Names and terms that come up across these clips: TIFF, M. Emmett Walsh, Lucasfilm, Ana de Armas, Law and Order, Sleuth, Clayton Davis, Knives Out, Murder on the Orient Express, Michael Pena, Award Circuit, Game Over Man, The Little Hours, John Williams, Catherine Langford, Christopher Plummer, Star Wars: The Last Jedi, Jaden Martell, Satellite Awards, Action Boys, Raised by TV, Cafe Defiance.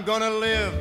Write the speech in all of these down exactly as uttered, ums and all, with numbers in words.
I'm gonna live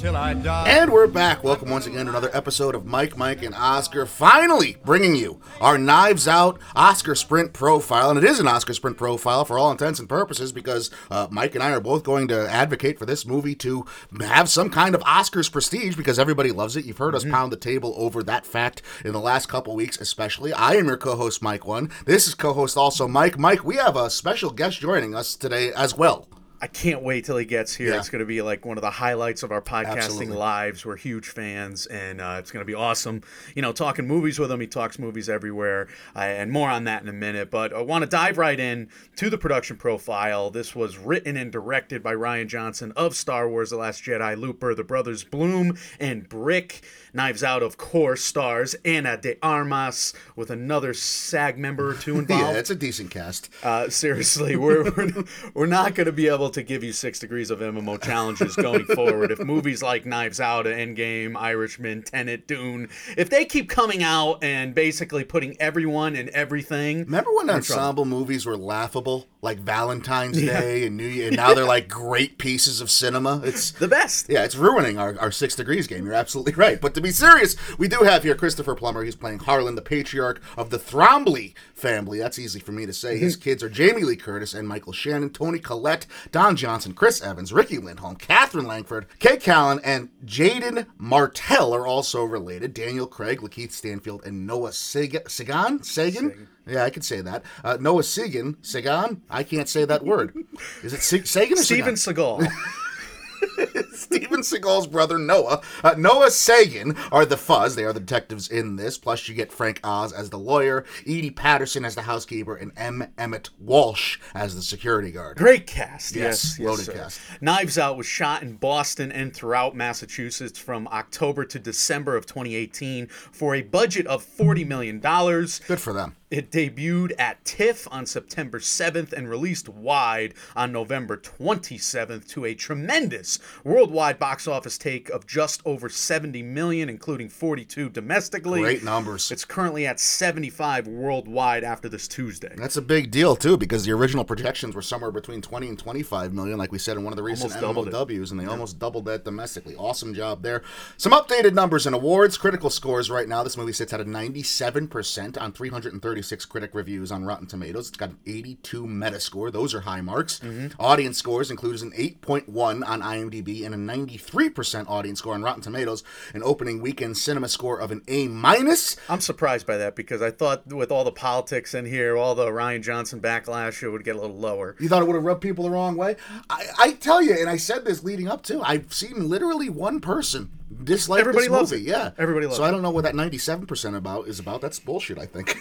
till I die. And we're back. Welcome once again to another episode of Mike, Mike, and Oscar. Finally bringing you our Knives Out Oscar Sprint Profile. And it is an Oscar Sprint Profile for all intents and purposes because uh, Mike and I are both going to advocate for this movie to have some kind of Oscars prestige because everybody loves it. You've heard us mm-hmm. pound the table over that fact in the last couple weeks especially. I am your co-host, Mike One. This is co-host also Mike. Mike, we have a special guest joining us today as well. I can't wait till he gets here. Yeah. It's going to be like one of the highlights of our podcasting Absolutely. lives. We're huge fans, and uh, it's going to be awesome. You know, talking movies with him. He talks movies everywhere, uh, and more on that in a minute. But I want to dive right in to the production profile. This was written and directed by Rian Johnson of Star Wars: The Last Jedi, Looper, the brothers Bloom and Brick. Knives Out, of course, stars Ana de Armas with another SAG member or two involved. Yeah, it's a decent cast. Uh, seriously, we're we're, we're not going to be able to give you six degrees of M M O challenges going forward. If movies like Knives Out, Endgame, Irishman, Tenet, Dune, if they keep coming out and basically putting everyone and everything. Remember when ensemble trouble. movies were laughable? Like Valentine's yeah. Day and New Year, and now yeah. they're like great pieces of cinema. It's the best. Yeah, it's ruining our, our six degrees game. You're absolutely right. But to be serious, we do have here Christopher Plummer. He's playing Harlan, the patriarch of the Thrombley family. That's easy for me to say. Mm-hmm. His kids are Jamie Lee Curtis and Michael Shannon, Toni Collette, Don Johnson, Chris Evans, Ricky Lindholm, Catherine Langford, Kay Callan, and Jaden Martell are also related. Daniel Craig, Lakeith Stanfield, and Noah Segan? Segan? Segan? Yeah, I could say that. Uh, Noah Segan. Segan? I can't say that word. Is it Se- Segan or Steven Seagal? Seagal. Steven Seagal's brother, Noah. Uh, Noah Segan are the fuzz. They are the detectives in this. Plus, you get Frank Oz as the lawyer, Edie Patterson as the housekeeper, and M. Emmett Walsh as the security guard. Great cast. Yes, yes, yes loaded sir. cast. Knives Out was shot in Boston and throughout Massachusetts from October to December of twenty eighteen for a budget of forty million dollars. Good for them. It debuted at TIFF on September seventh and released wide on November twenty-seventh to a tremendous worldwide box office take of just over seventy million dollars, including forty-two domestically. Great numbers. It's currently at seventy-five worldwide after this Tuesday. That's a big deal, too, because the original projections were somewhere between twenty and twenty-five million dollars, like we said in one of the recent M M Ws, and they yeah. almost doubled that domestically. Awesome job there. Some updated numbers and awards. Critical scores right now. This movie sits at a ninety-seven percent on three hundred thirty thirty-six critic reviews on Rotten Tomatoes. It's got an eighty-two meta score. Those are high marks. Mm-hmm. Audience scores includes an eight point one on IMDb and a ninety-three percent audience score on Rotten Tomatoes. An opening weekend cinema score of an A minus. I'm surprised by that because I thought with all the politics in here, all the Rian Johnson backlash, it would get a little lower. You thought it would have rubbed people the wrong way? I, I tell you, and I said this leading up too, I've seen literally one person dislike Everybody this loves movie. It. Yeah. Everybody loves it. So I don't know what that ninety-seven percent about is about. That's bullshit, I think.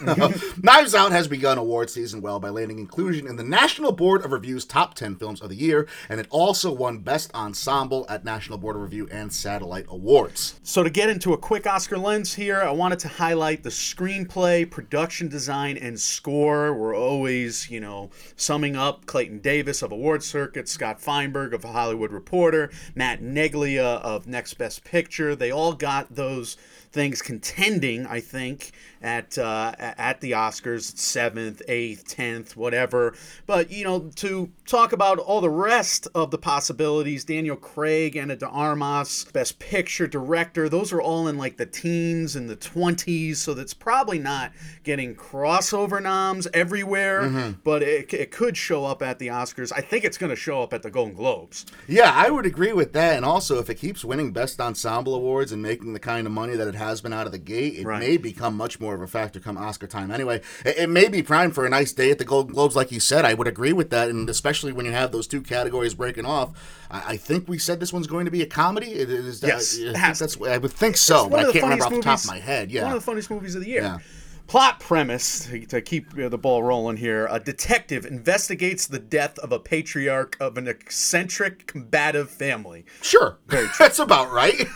Knives Out has begun award season well by landing inclusion in the National Board of Review's Top ten Films of the Year, and it also won Best Ensemble at National Board of Review and Satellite Awards. So to get into a quick Oscar lens here, I wanted to highlight the screenplay, production design, and score. We're always, you know, summing up Clayton Davis of Award Circuit, Scott Feinberg of Hollywood Reporter, Matt Neglia of Next Best Picture. Picture. They all got those things contending, I think, at uh, at the Oscars, seventh, eighth, tenth, whatever. But, you know, to talk about all the rest of the possibilities, Daniel Craig, Ana de Armas, Best Picture, Director, those are all in, like, the teens and the twenties, so that's probably not getting crossover noms everywhere, mm-hmm. but it, it could show up at the Oscars. I think it's going to show up at the Golden Globes. Yeah, I would agree with that, and also, if it keeps winning Best Ensemble Awards and making the kind of money that it has has been out of the gate, it right. may become much more of a factor come Oscar time. Anyway, it, it may be prime for a nice day at the Golden Globes, like you said. I would agree with that, and especially when you have those two categories breaking off. I, I think we said this one's going to be a comedy. It, it is, yes, uh, it has that's, to. I would think so, but I can't remember off movies, the top of my head. Yeah, one of the funniest movies of the year. Yeah. Plot premise, to keep the ball rolling here, a detective investigates the death of a patriarch of an eccentric, combative family. Sure. Very true. That's about right.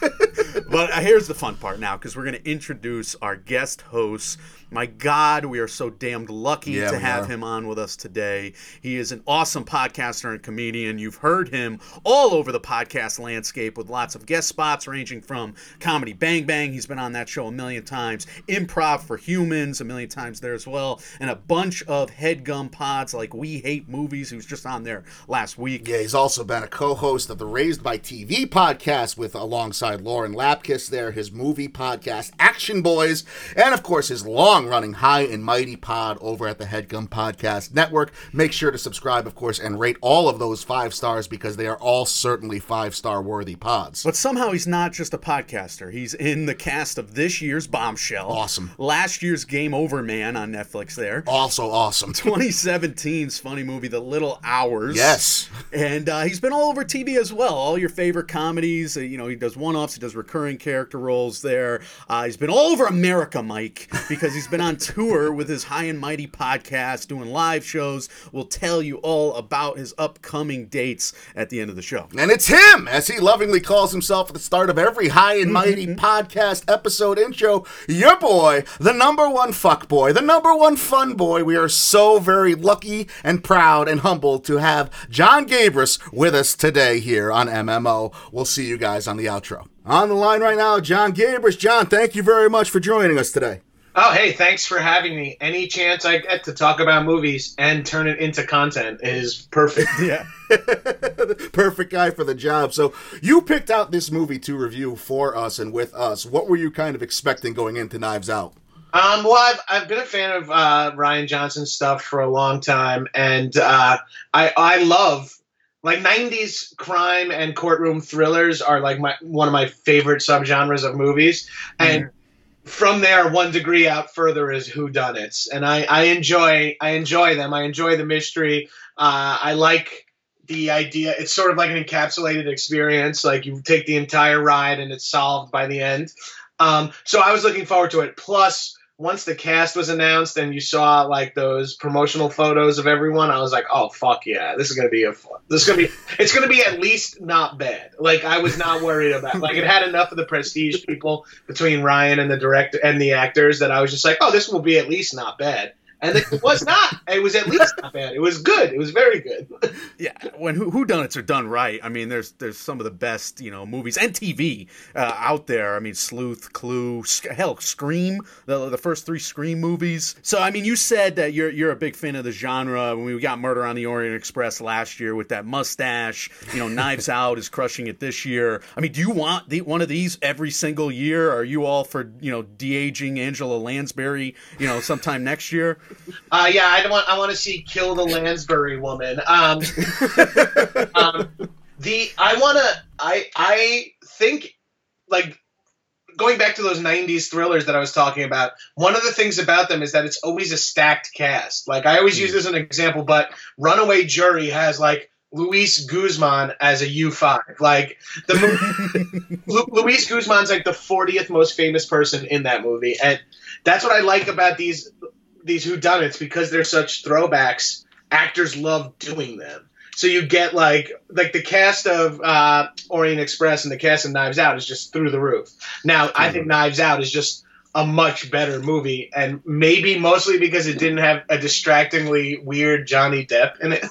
But here's the fun part now, because we're going to introduce our guest hosts. My God, we are so damned lucky yeah, to have are. him on with us today. He is an awesome podcaster and comedian. You've heard him all over the podcast landscape with lots of guest spots ranging from Comedy Bang Bang. He's been on that show a million times. Improv for Humans. Wins a million times there as well, and a bunch of Headgum pods like We Hate Movies, who's just on there last week. Yeah, he's also been a co-host of the Raised by T V podcast with alongside Lauren Lapkus there, his movie podcast Action Boys, and of course his long-running High and Mighty pod over at the Headgum Podcast Network. Make sure to subscribe, of course, and rate all of those five stars because they are all certainly five-star worthy pods. But somehow he's not just a podcaster. He's in the cast of this year's Bombshell. Awesome. Last year's Game Over Man on Netflix there. Also awesome. twenty seventeen's funny movie, The Little Hours. Yes. And uh, he's been all over T V as well. All your favorite comedies. Uh, you know, he does one-offs. He does recurring character roles there. Uh, he's been all over America, Mike, because he's been on tour with his High and Mighty podcast, doing live shows. We'll tell you all about his upcoming dates at the end of the show. And it's him, as he lovingly calls himself at the start of every High and Mighty mm-hmm. podcast episode intro, your boy, the number one fuck boy, the number one fun boy. We are so very lucky and proud and humbled to have John Gabrus with us today here on M M O. We'll see you guys on the outro. On the line right now, John Gabrus. John, thank you very much for joining us today. Oh, hey, thanks for having me. Any chance I get to talk about movies and turn it into content is perfect. Yeah. Perfect guy for the job. So you picked out this movie to review for us and with us. What were you kind of expecting going into Knives Out? Um, well, I've, I've been a fan of uh, Rian Johnson's stuff for a long time, and uh, I, I love... Like nineties crime and courtroom thrillers are like my one of my favorite subgenres of movies, and mm-hmm. from there, one degree out further is whodunits, and I, I enjoy I enjoy them. I enjoy the mystery. Uh, I like the idea. It's sort of like an encapsulated experience. Like you take the entire ride, and it's solved by the end. Um, so I was looking forward to it. Plus, once the cast was announced and you saw like those promotional photos of everyone, I was like, "Oh fuck yeah, this is gonna be a fun. This is gonna be. It's gonna be at least not bad." Like I was not worried about. Like it had enough of the prestige people between Rian and the director and the actors that I was just like, "Oh, this will be at least not bad." And it was not. It was at least not bad. It was good. It was very good. Yeah, when whodunits are done right, I mean, there's there's some of the best, you know, movies and T V uh, out there. I mean, Sleuth, Clue, hell, Scream, the the first three Scream movies. So, I mean, you said that you're you're a big fan of the genre. When we got Murder on the Orient Express last year with that mustache, you know, Knives Out is crushing it this year. I mean, do you want the, one of these every single year? Are you all for, you know, de-aging Angela Lansbury, you know, sometime next year? Uh, yeah, I want. I want to see Kill the Lansbury Woman. Um, um, the I want to. I I think like going back to those nineties thrillers that I was talking about. One of the things about them is that it's always a stacked cast. Like I always use this as an example, but Runaway Jury has like Luis Guzman as a U five. Like the movie, Lu, Luis Guzman's like the fortieth most famous person in that movie, and that's what I like about these. these whodunits, because they're such throwbacks, actors love doing them. So you get like like the cast of uh, Orient Express and the cast of Knives Out is just through the roof. Now, mm-hmm. I think Knives Out is just a much better movie, and maybe mostly because it didn't have a distractingly weird Johnny Depp in it.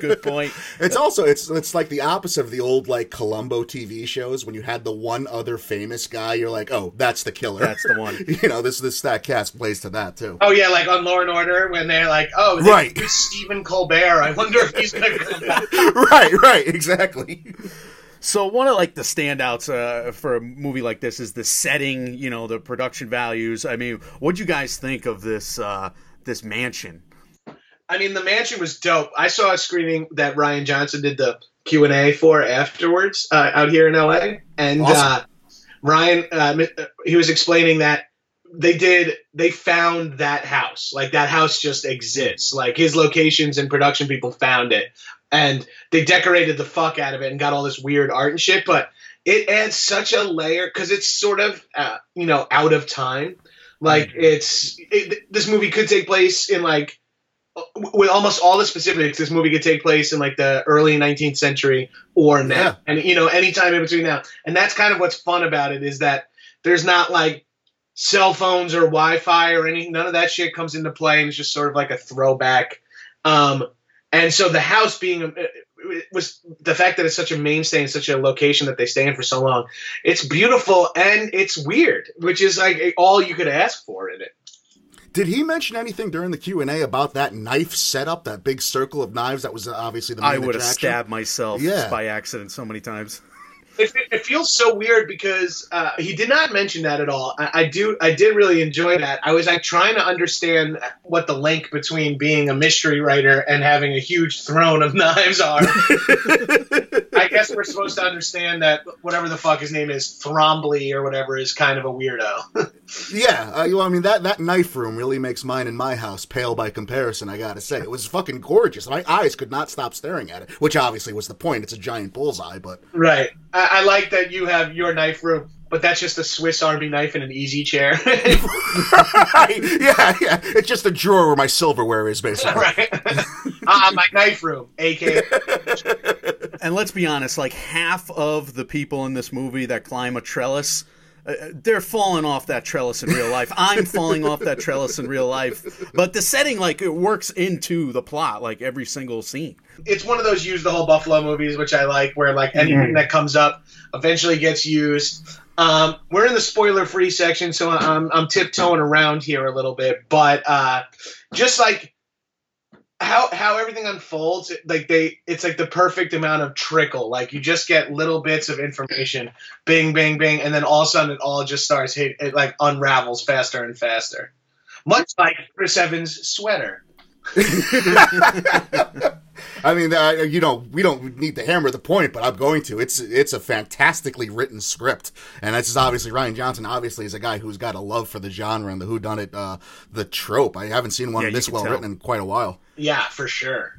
Good point. It's also it's it's like the opposite of the old like Columbo T V shows when you had the one other famous guy. You're like, oh, that's the killer. That's the one. You know, this this that cast plays to that too. Oh yeah, like on Law and Order when they're like, oh, right, Stephen Colbert. I wonder if he's gonna come back. Right, right, exactly. So one of like the standouts uh, for a movie like this is the setting, you know, the production values. I mean, what'd you guys think of this uh, this mansion? I mean, the mansion was dope. I saw a screening that Rian Johnson did the Q and A for afterwards uh, out here in L A, and awesome. uh, Rian uh, he was explaining that they did they found that house, like that house just exists, like his locations and production people found it. And they decorated the fuck out of it and got all this weird art and shit. But it adds such a layer because it's sort of, uh, you know, out of time. Like it's it, this movie could take place in like with almost all the specifics. This movie could take place in like the early nineteenth century or now. Yeah. And, you know, any time in between now. And that's kind of what's fun about it is that there's not like cell phones or Wi-Fi or anything. None of that shit comes into play. And it's just sort of like a throwback. Um And so the house being it was the fact that it's such a mainstay in such a location that they stay in for so long. It's beautiful and it's weird, which is like all you could ask for in it. Did he mention anything during the Q and A about that knife setup, that big circle of knives that was obviously the main I would attraction? have stabbed myself yeah. just by accident so many times. It, it feels so weird because uh, he did not mention that at all. I, I do. I did really enjoy that. I was like trying to understand what the link between being a mystery writer and having a huge throne of knives are. I guess we're supposed to understand that whatever the fuck his name is, Thrombly or whatever, is kind of a weirdo. yeah. Uh, well, I mean, that, that knife room really makes mine and my house pale by comparison, I gotta say. It was fucking gorgeous. My eyes could not stop staring at it, which obviously was the point. It's a giant bullseye, but... Right. I, I like that you have your knife room, but that's just a Swiss Army knife and an easy chair. right. Yeah, yeah. It's just a drawer where my silverware is, basically. Right. Ah, uh, my knife room, A K A And let's be honest, like half of the people in this movie that climb a trellis, uh, they're falling off that trellis in real life. I'm falling off that trellis in real life. But the setting, like, it works into the plot, like every single scene. It's one of those use the whole Buffalo movies, which I like, where like anything mm-hmm. that comes up eventually gets used. Um, we're in the spoiler-free section, so I'm, I'm tiptoeing around here a little bit. But uh, just like how how everything unfolds, like they, it's like the perfect amount of trickle. Like you just get little bits of information, bing, bing, bing, and then all of a sudden it all just starts hit. It like unravels faster and faster, much like Chris Evans' sweater. I mean, uh, you know, we don't need to hammer the point, but I'm going to. It's it's a fantastically written script, and this is obviously Rian Johnson. Obviously, is a guy who's got a love for the genre and the whodunit, uh, the trope. I haven't seen one yeah, this well tell. written in quite a while. Yeah, for sure.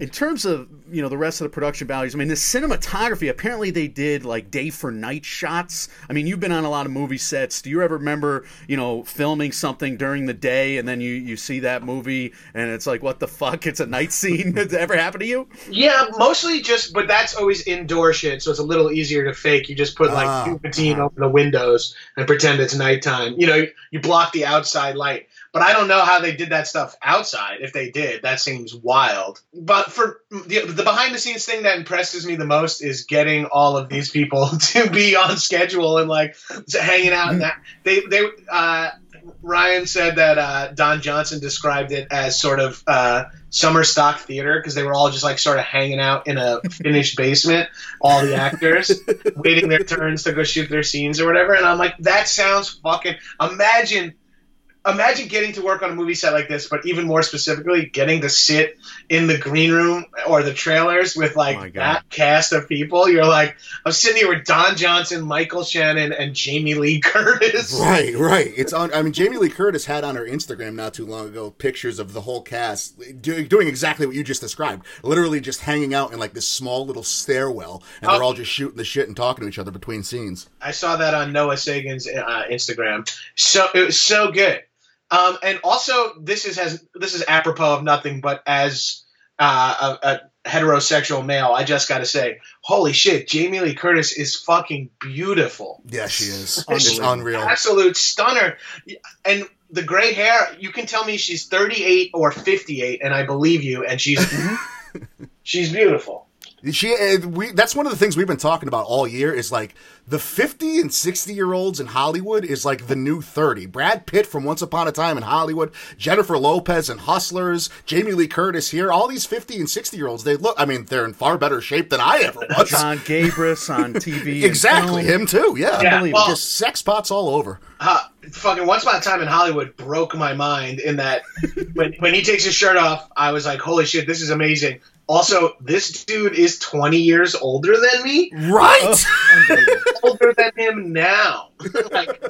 In terms of, you know, the rest of the production values, I mean, the cinematography, apparently they did, like, day for night shots. I mean, you've been on a lot of movie sets. Do you ever remember, you know, filming something during the day and then you, you see that movie and it's like, what the fuck? It's a night scene? Did that ever happen to you? Yeah, mostly just, but that's always indoor shit, so it's a little easier to fake. You just put, like, uh, patina uh. over the windows and pretend it's nighttime. You know, you block the outside light. But I don't know how they did that stuff outside. If they did, that seems wild. But for the, the behind-the-scenes thing that impresses me the most is getting all of these people to be on schedule and like hanging out. And that they they uh, Rian said that uh, Don Johnson described it as sort of uh, summer stock theater because they were all just like sort of hanging out in a finished basement, all the actors waiting their turns to go shoot their scenes or whatever. And I'm like, that sounds fucking. Imagine. Imagine getting to work on a movie set like this, but even more specifically, getting to sit in the green room or the trailers with, like, oh that cast of people. You're like, I'm sitting here with Don Johnson, Michael Shannon, and Jamie Lee Curtis. Right, right. It's on. I mean, Jamie Lee Curtis had on her Instagram not too long ago pictures of the whole cast do, doing exactly what you just described, literally just hanging out in, like, this small little stairwell, and oh. they're all just shooting the shit and talking to each other between scenes. I saw that on Noah Segan's uh, Instagram. So it was so good. Um, and also, this is has this is apropos of nothing, but as uh, a, a heterosexual male, I just got to say, holy shit, Jamie Lee Curtis is fucking beautiful. Yeah, she is. She's unreal. Absolute stunner. And the gray hair, you can tell me she's thirty-eight or fifty-eight, and I believe you, and she's she's beautiful. She, we, that's one of the things we've been talking about all year is like the fifty and sixty year olds in Hollywood is like the new thirty. Brad Pitt from Once Upon a Time in Hollywood, Jennifer Lopez in Hustlers, Jamie Lee Curtis here. All these fifty and sixty year olds, they look, I mean, they're in far better shape than I ever was. John Gabrus on T V. Exactly. Him too. Yeah. yeah well, just sex pots all over. Uh, fucking Once Upon a Time in Hollywood broke my mind in that when, when he takes his shirt off, I was like, holy shit, this is amazing. Also, this dude is twenty years older than me. Right? Older than him now. Like,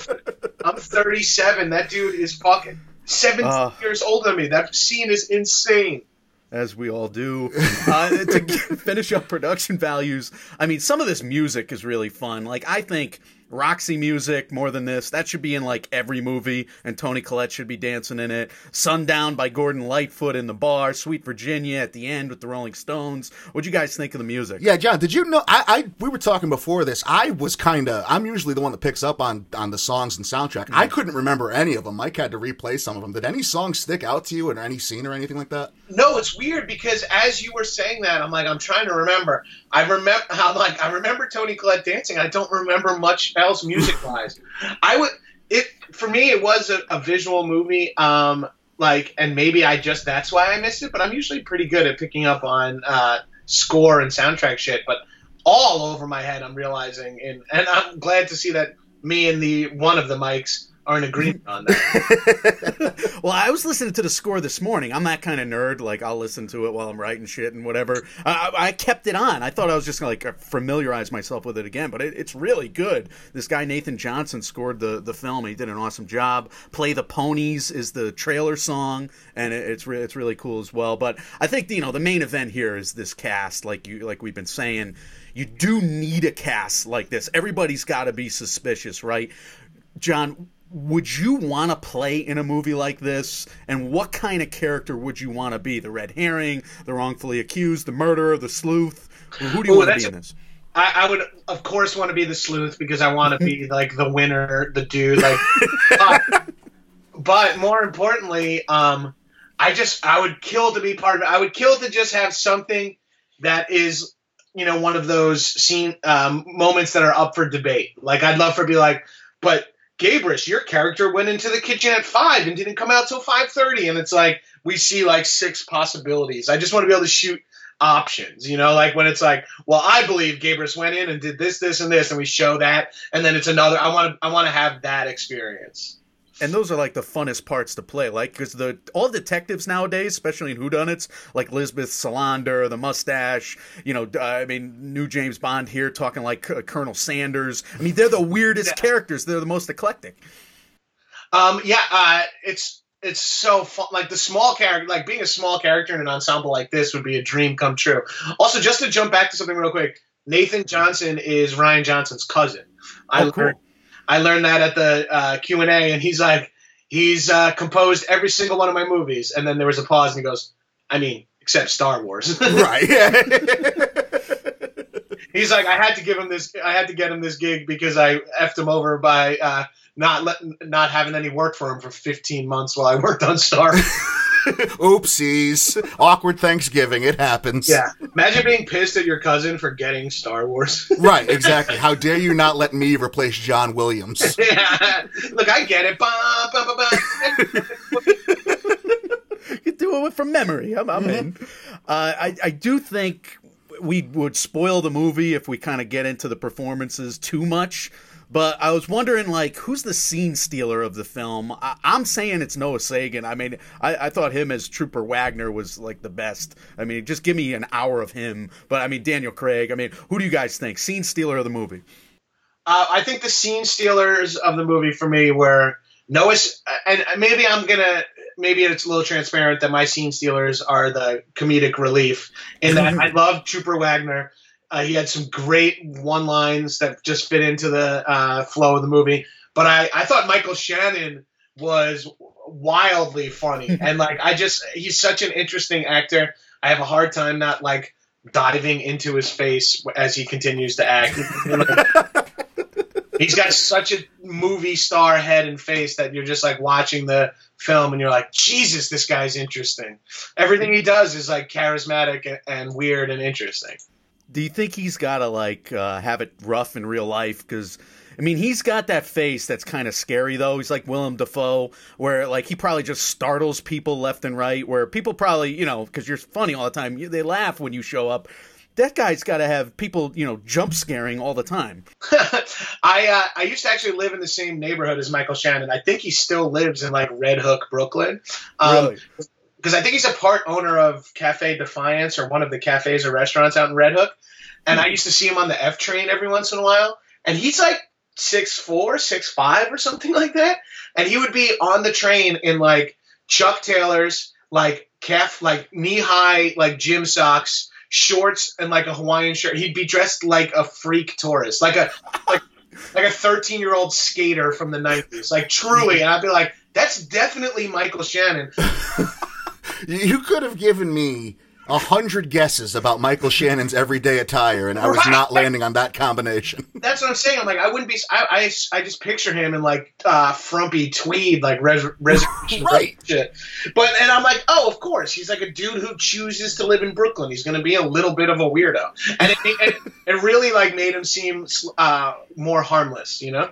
I'm thirty-seven. That dude is fucking seventeen uh, years older than me. That scene is insane. As we all do. Uh, to finish up production values, I mean, some of this music is really fun. Like, I think Roxy Music, More Than This. That should be in like every movie, and Toni Collette should be dancing in it. Sundown by Gordon Lightfoot in the bar. Sweet Virginia at the end with the Rolling Stones. What'd you guys think of the music? Yeah, John, did you know? I, I we were talking before this. I was kind of, I'm usually the one that picks up on, on the songs and soundtrack. Mm-hmm. I couldn't remember any of them. Mike had to replay some of them. Did any song stick out to you in any scene or anything like that? No, it's weird because as you were saying that, I'm like, I'm trying to remember. I remember, I'm like, I remember Toni Collette dancing. I don't remember much else music-wise. I would, it for me, it was a, a visual movie. Um, like, and maybe I just that's why I missed it. But I'm usually pretty good at picking up on uh, score and soundtrack shit. But all over my head, I'm realizing, and and I'm glad to see that me and the one of the mics are in agreement on that. Well, I was listening to the score this morning. I'm that kind of nerd. Like, I'll listen to it while I'm writing shit and whatever. I, I kept it on. I thought I was just going to, like, familiarize myself with it again, but it, it's really good. This guy, Nathan Johnson, scored the, the film. He did an awesome job. Play the Ponies is the trailer song, and it, it's, re- it's really cool as well. But I think, you know, the main event here is this cast, like you like we've been saying. You do need a cast like this. Everybody's got to be suspicious, right? John, would you want to play in a movie like this? And what kind of character would you want to be? The red herring, the wrongfully accused, the murderer, the sleuth? Well, who do you Ooh, want to be in this? I, I would, of course, want to be the sleuth because I want to be, like, the winner, the dude. Like, uh, but more importantly, um, I just, I would kill to be part of it. I would kill to just have something that is, you know, one of those scene um, moments that are up for debate. Like, I'd love for be like, but Gabrus, your character went into the kitchen at five and didn't come out till five thirty, and it's like we see like six possibilities. I just want to be able to shoot options, you know, like when it's like, well, I believe Gabrus went in and did this, this, and this, and we show that, and then it's another. I want to, I want to have that experience. And those are, like, the funnest parts to play, like, because the all detectives nowadays, especially in whodunits, like Lisbeth Salander, the mustache, you know, uh, I mean, new James Bond here talking like uh, Colonel Sanders. I mean, they're the weirdest yeah. characters. They're the most eclectic. Um, yeah, uh, it's it's so fun. Like, the small character, like, being a small character in an ensemble like this would be a dream come true. Also, just to jump back to something real quick, Nathan Johnson is Rian Johnson's cousin. I oh, cool. learned- I learned that at the uh, Q and A, and he's like, he's uh, composed every single one of my movies. And then there was a pause, and he goes, I mean, except Star Wars. Right. He's like, I had to give him this, I had to get him this gig because I effed him over by uh, not let, not having any work for him for fifteen months while I worked on Star Wars. Oopsies. Awkward Thanksgiving. It happens. Yeah. Imagine being pissed at your cousin for getting Star Wars. Right, exactly. How dare you not let me replace John Williams? Yeah. Look, I get it. Bah, bah, bah, bah. You do it from memory. I'm, I'm mm-hmm. in. Uh, I, I do think we would spoil the movie if we kind of get into the performances too much. But I was wondering, like, who's the scene stealer of the film? I- I'm saying it's Noah Segan. I mean, I-, I thought him as Trooper Wagner was, like, the best. I mean, just give me an hour of him. But, I mean, Daniel Craig. I mean, who do you guys think? Scene stealer of the movie? Uh, I think the scene stealers of the movie for me were Noah – and maybe I'm going to – maybe it's a little transparent that my scene stealers are the comedic relief. And that I love Trooper Wagner. Uh, he had some great one-liners that just fit into the uh, flow of the movie. But I, I thought Michael Shannon was wildly funny. And, like, I just – he's such an interesting actor. I have a hard time not, like, diving into his face as he continues to act. He's got such a movie star head and face that you're just, like, watching the film and you're like, Jesus, this guy's interesting. Everything he does is, like, charismatic and, and weird and interesting. Do you think he's got to, like, uh, have it rough in real life? Because, I mean, he's got that face that's kind of scary, though. He's like Willem Dafoe, where, like, he probably just startles people left and right, where people probably, you know, because you're funny all the time, they laugh when you show up. That guy's got to have people, you know, jump scaring all the time. I uh, I used to actually live in the same neighborhood as Michael Shannon. I think he still lives in, like, Red Hook, Brooklyn. Um, really? Because I think he's a part owner of Cafe Defiance or one of the cafes or restaurants out in Red Hook. And I used to see him on the F train every once in a while. And he's like six four, six five or something like that. And he would be on the train in like Chuck Taylor's, like calf, like knee high, like gym socks, shorts, and like a Hawaiian shirt. He'd be dressed like a freak tourist, like a, like like a thirteen-year-old skater from the nineties. Like, truly. And I'd be like, that's definitely Michael Shannon. You could have given me a hundred guesses about Michael Shannon's everyday attire, and I was right. not landing on that combination. That's what I'm saying. I'm like, I wouldn't be – I I just picture him in, like, uh, frumpy tweed, like, res- reservation right. shit. But – and I'm like, oh, of course. He's like a dude who chooses to live in Brooklyn. He's going to be a little bit of a weirdo. And it, it, it really, like, made him seem uh, more harmless, you know?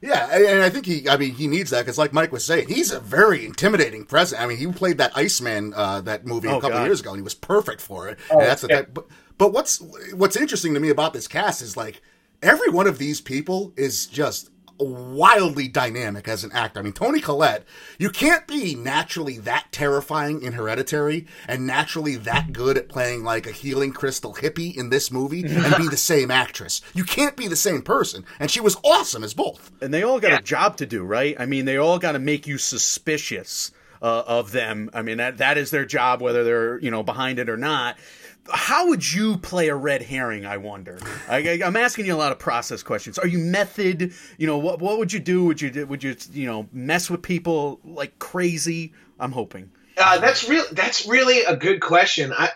Yeah, and I think he, I mean, he needs that because, like Mike was saying, he's a very intimidating presence. I mean, he played that Iceman, uh, that movie oh, a couple God. of years ago, and he was perfect for it. Oh, and that's the yeah. type, but, but what's what's interesting to me about this cast is, like, every one of these people is just wildly dynamic as an actor. I mean, Toni Collette, you can't be naturally that terrifying in Hereditary and naturally that good at playing like a healing crystal hippie in this movie and be the same actress. You can't be the same person, and she was awesome as both. And they all got yeah. a job to do, right? I mean, they all got to make you suspicious uh, of them. I mean, that that is their job, whether they're, you know, behind it or not. How would you play a red herring, I wonder? I, I, I'm asking you a lot of process questions. Are you method? You know, what what would you do? Would you would you you know mess with people like crazy? I'm hoping. Uh, that's real. That's really a good question. I,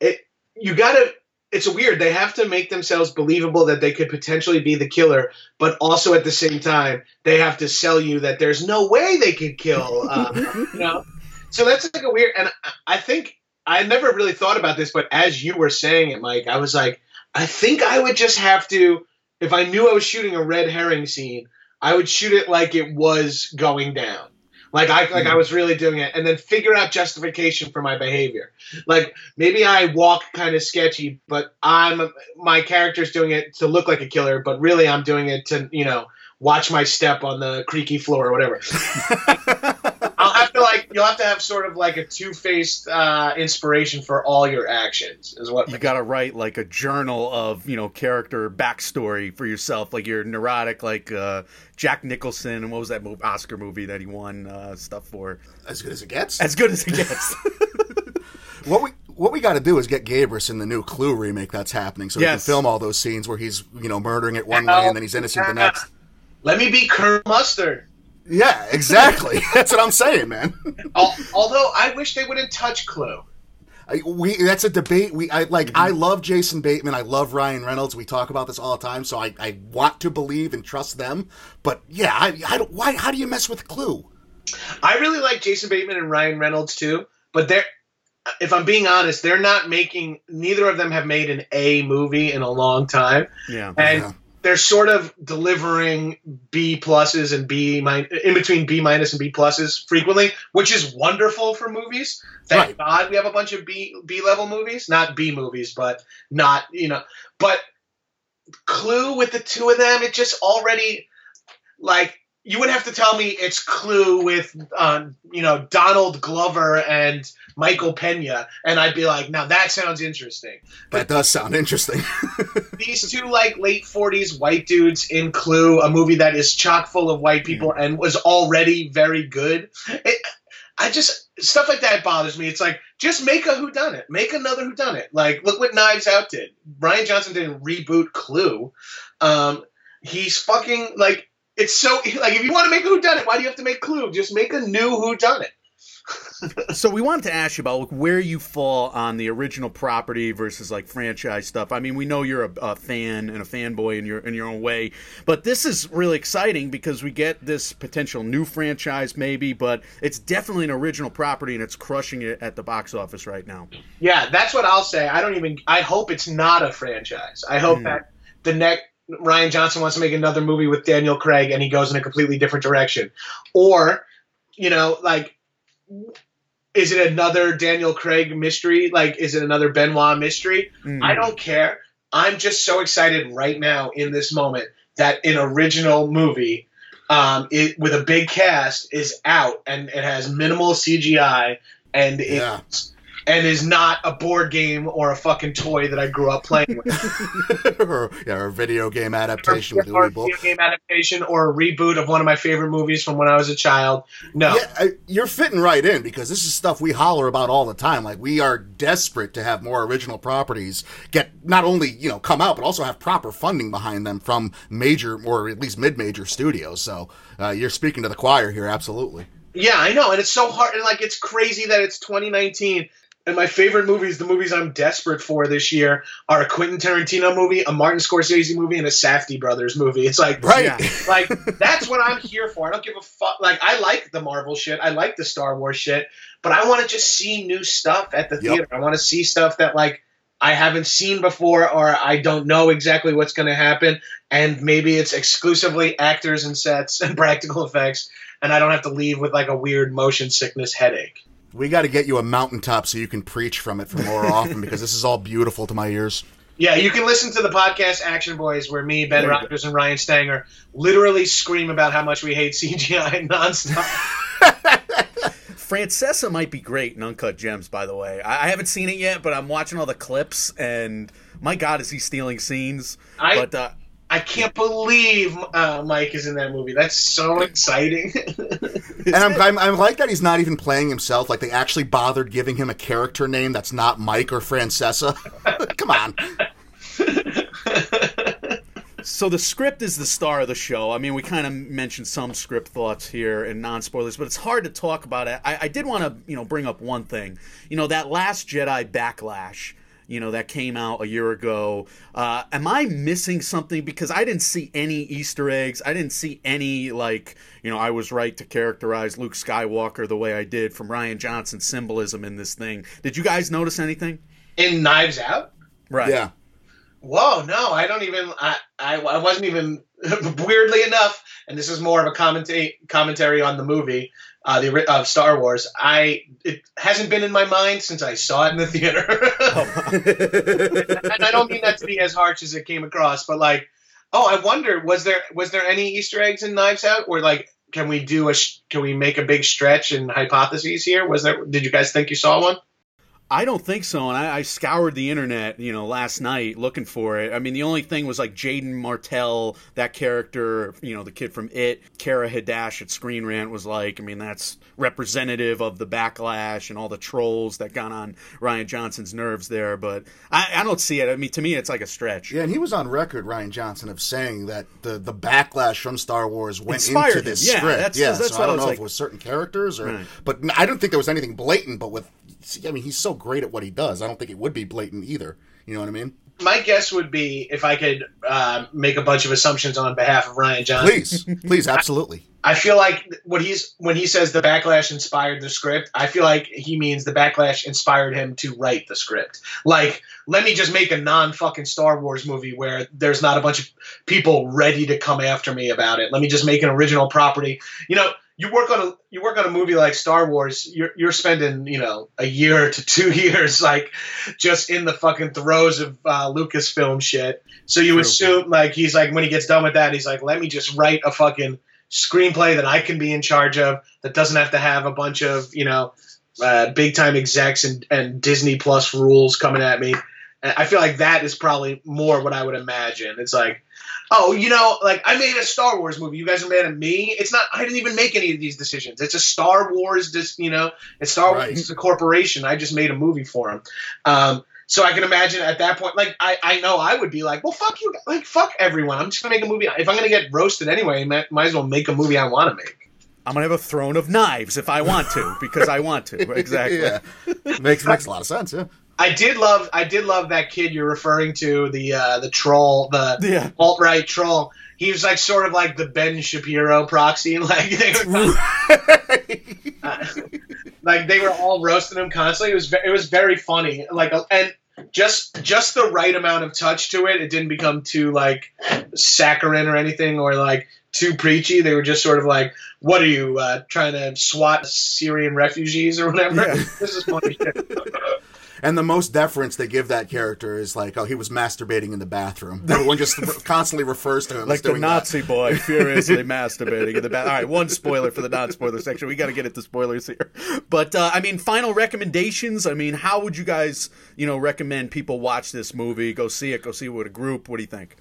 it you gotta. It's weird. They have to make themselves believable that they could potentially be the killer, but also at the same time they have to sell you that there's no way they could kill. Uh, you know, so that's like a weird. And I, I think. I never really thought about this, but as you were saying it, Mike, I was like, I think I would just have to, if I knew I was shooting a red herring scene, I would shoot it like it was going down. Like I like I was really doing it, and then figure out justification for my behavior. Like maybe I walk kind of sketchy, but I'm my character's doing it to look like a killer, but really I'm doing it to, you know, watch my step on the creaky floor or whatever. I'll have to like you'll have to have sort of like a two-faced uh, inspiration for all your actions is what you got to write like a journal of, you know, character backstory for yourself, like you're neurotic, like uh, Jack Nicholson and what was that movie, Oscar movie that he won uh, stuff for? As Good as It Gets. As Good as It Gets. What we what we got to do is get Gabrus in the new Clue remake that's happening, so yes. we can film all those scenes where he's, you know, murdering it one way and then he's innocent the next. Let me be Colonel Mustard. Yeah, exactly. That's what I'm saying, man. Although I wish they wouldn't touch Clue. I, we that's a debate. We I like. Mm-hmm. I love Jason Bateman. I love Ryan Reynolds. We talk about this all the time. So I, I want to believe and trust them. But yeah, I, I don't, why? How do you mess with Clue? I really like Jason Bateman and Ryan Reynolds too. But they're, if I'm being honest, they're not making. Neither of them have made an A movie in a long time. Yeah, and. Yeah. They're sort of delivering B pluses and B min- in between B minus and B pluses frequently, which is wonderful for movies. Thank right. God we have a bunch of B B level movies, not B movies, but not, you know, but Clue with the two of them, it just already like you would have to tell me it's Clue with, um, you know, Donald Glover and Michael Pena. And I'd be like, now that sounds interesting. But that does sound interesting. These two like late forties white dudes in Clue, a movie that is chock full of white people mm. and was already very good. It, I just, stuff like that bothers me. It's like, just make a whodunit. Make another whodunit. Like, look what Knives Out did. Rian Johnson didn't reboot Clue. Um, he's fucking like, it's so like if you want to make a whodunit, why do you have to make Clue? Just make a new whodunit. So we wanted to ask you about where you fall on the original property versus like franchise stuff. I mean, we know you're a, a fan and a fanboy in your in your own way, but this is really exciting because we get this potential new franchise maybe, but it's definitely an original property and it's crushing it at the box office right now. Yeah, that's what I'll say. I don't even. I hope it's not a franchise. I hope mm. that the next. Rian Johnson wants to make another movie with Daniel Craig and he goes in a completely different direction. Or, you know, like, is it another Daniel Craig mystery? Like, is it another Benoit mystery? Mm. I don't care. I'm just so excited right now in this moment that an original movie um, it, with a big cast is out and it has minimal C G I and yeah. it's and is not a board game or a fucking toy that I grew up playing with. or, yeah, or a video game adaptation. Or, with or a video game adaptation or a reboot of one of my favorite movies from when I was a child. No. Yeah, I, you're fitting right in, because this is stuff we holler about all the time. Like, we are desperate to have more original properties get not only, you know, come out, but also have proper funding behind them from major or at least mid-major studios. So uh, you're speaking to the choir here, absolutely. Yeah, I know. And it's so hard. And, like, it's crazy that it's twenty nineteen. And my favorite movies, the movies I'm desperate for this year, are a Quentin Tarantino movie, a Martin Scorsese movie, and a Safdie brothers movie. It's like, right. Yeah, like, that's what I'm here for. I don't give a fuck. Like, I like the Marvel shit. I like the Star Wars shit. But I want to just see new stuff at the yep. theater. I want to see stuff that, like, I haven't seen before, or I don't know exactly what's going to happen. And maybe it's exclusively actors and sets and practical effects. And I don't have to leave with, like, a weird motion sickness headache. We got to get you a mountaintop so you can preach from it for more often, because this is all beautiful to my ears. Yeah, you can listen to the podcast Action Boys, where me, Ben Rogers, and Ryan Stanger literally scream about how much we hate C G I nonstop. Francesa might be great in Uncut Gems, by the way. I haven't seen it yet, but I'm watching all the clips, and my God, is he stealing scenes. I... But, uh, I can't believe uh, Mike is in that movie. That's so exciting. And I'm, I'm, I'm like that he's not even playing himself. Like, they actually bothered giving him a character name that's not Mike or Francesa. Come on. So the script is the star of the show. I mean, we kind of mentioned some script thoughts here and non-spoilers, but it's hard to talk about it. I, I did want to, you know, bring up one thing. You know, that Last Jedi backlash. You know, that came out a year ago. Uh, am I missing something? Because I didn't see any Easter eggs. I didn't see any, like, you know, I was right to characterize Luke Skywalker the way I did from Rian Johnson's symbolism in this thing. Did you guys notice anything? In Knives Out? Right. Yeah. Whoa, no, I don't even, I, I, I wasn't even, weirdly enough, and this is more of a commenta- commentary on the movie, Uh, the of uh, Star Wars. I it hasn't been in my mind since I saw it in the theater. And I don't mean that to be as harsh as it came across, but like, oh, I wonder was there was there any Easter eggs in Knives Out, or like, can we do a can we make a big stretch and hypotheses here? Was there? Did you guys think you saw one? I don't think so, and I, I scoured the internet, you know, last night looking for it. I mean, the only thing was, like, Jaden Martell, that character, you know, the kid from It, Kara Hadash at Screen Rant was like, I mean, that's representative of the backlash and all the trolls that got on Rian Johnson's nerves there, but I, I don't see it. I mean, to me, it's like a stretch. Yeah, and he was on record, Rian Johnson, of saying that the, the backlash from Star Wars went Inspired into this him. script. Yeah, that's, yeah that's so what I don't I know like, if it was certain characters, or, right. but I don't think there was anything blatant, but with, I mean, he's so great at what he does. I don't think it would be blatant either. You know what I mean? My guess would be, if I could uh, make a bunch of assumptions on behalf of Rian Johnson. Please, please, absolutely. I, I feel like what he's when he says the backlash inspired the script, I feel like he means the backlash inspired him to write the script. Like, let me just make a non-fucking Star Wars movie where there's not a bunch of people ready to come after me about it. Let me just make an original property. You know, You work on a you work on a movie like Star Wars. You're you're spending you know a year to two years like just in the fucking throes of uh, Lucasfilm shit. So you True. assume like he's like when he gets done with that, he's like, let me just write a fucking screenplay that I can be in charge of, that doesn't have to have a bunch of you know uh, big time execs and, and Disney Plus rules coming at me. And I feel like that is probably more what I would imagine. It's like, oh, you know, like, I made a Star Wars movie. You guys are mad at me? It's not – I didn't even make any of these decisions. It's a Star Wars – you know, it's Star Wars. Right. It's a corporation. I just made a movie for them. Um, so I can imagine at that point – like, I, I know I would be like, well, fuck you. Like, fuck everyone. I'm just going to make a movie. If I'm going to get roasted anyway, I might as well make a movie I want to make. I'm going to have a throne of knives if I want to because I want to. Exactly. Yeah. Makes, makes a lot of sense, yeah. I did love, I did love that kid you're referring to, the uh, the troll, the yeah. alt-right troll. He was like sort of like the Ben Shapiro proxy, like they were, uh, like they were all roasting him constantly. It was it was very funny, like and just just the right amount of touch to it. It didn't become too like saccharine or anything, or like too preachy. They were just sort of like, what are you uh, trying to swat Syrian refugees or whatever? Yeah. This is funny shit. And the most deference they give that character is like, oh, he was masturbating in the bathroom. Everyone just constantly refers to him like as doing the Nazi that. Boy furiously masturbating in the bathroom. All right, one spoiler for the non-spoiler section. We got to get into spoilers here. But uh, I mean, final recommendations. I mean, how would you guys, you know, recommend people watch this movie? Go see it. Go see it with a group. What do you think?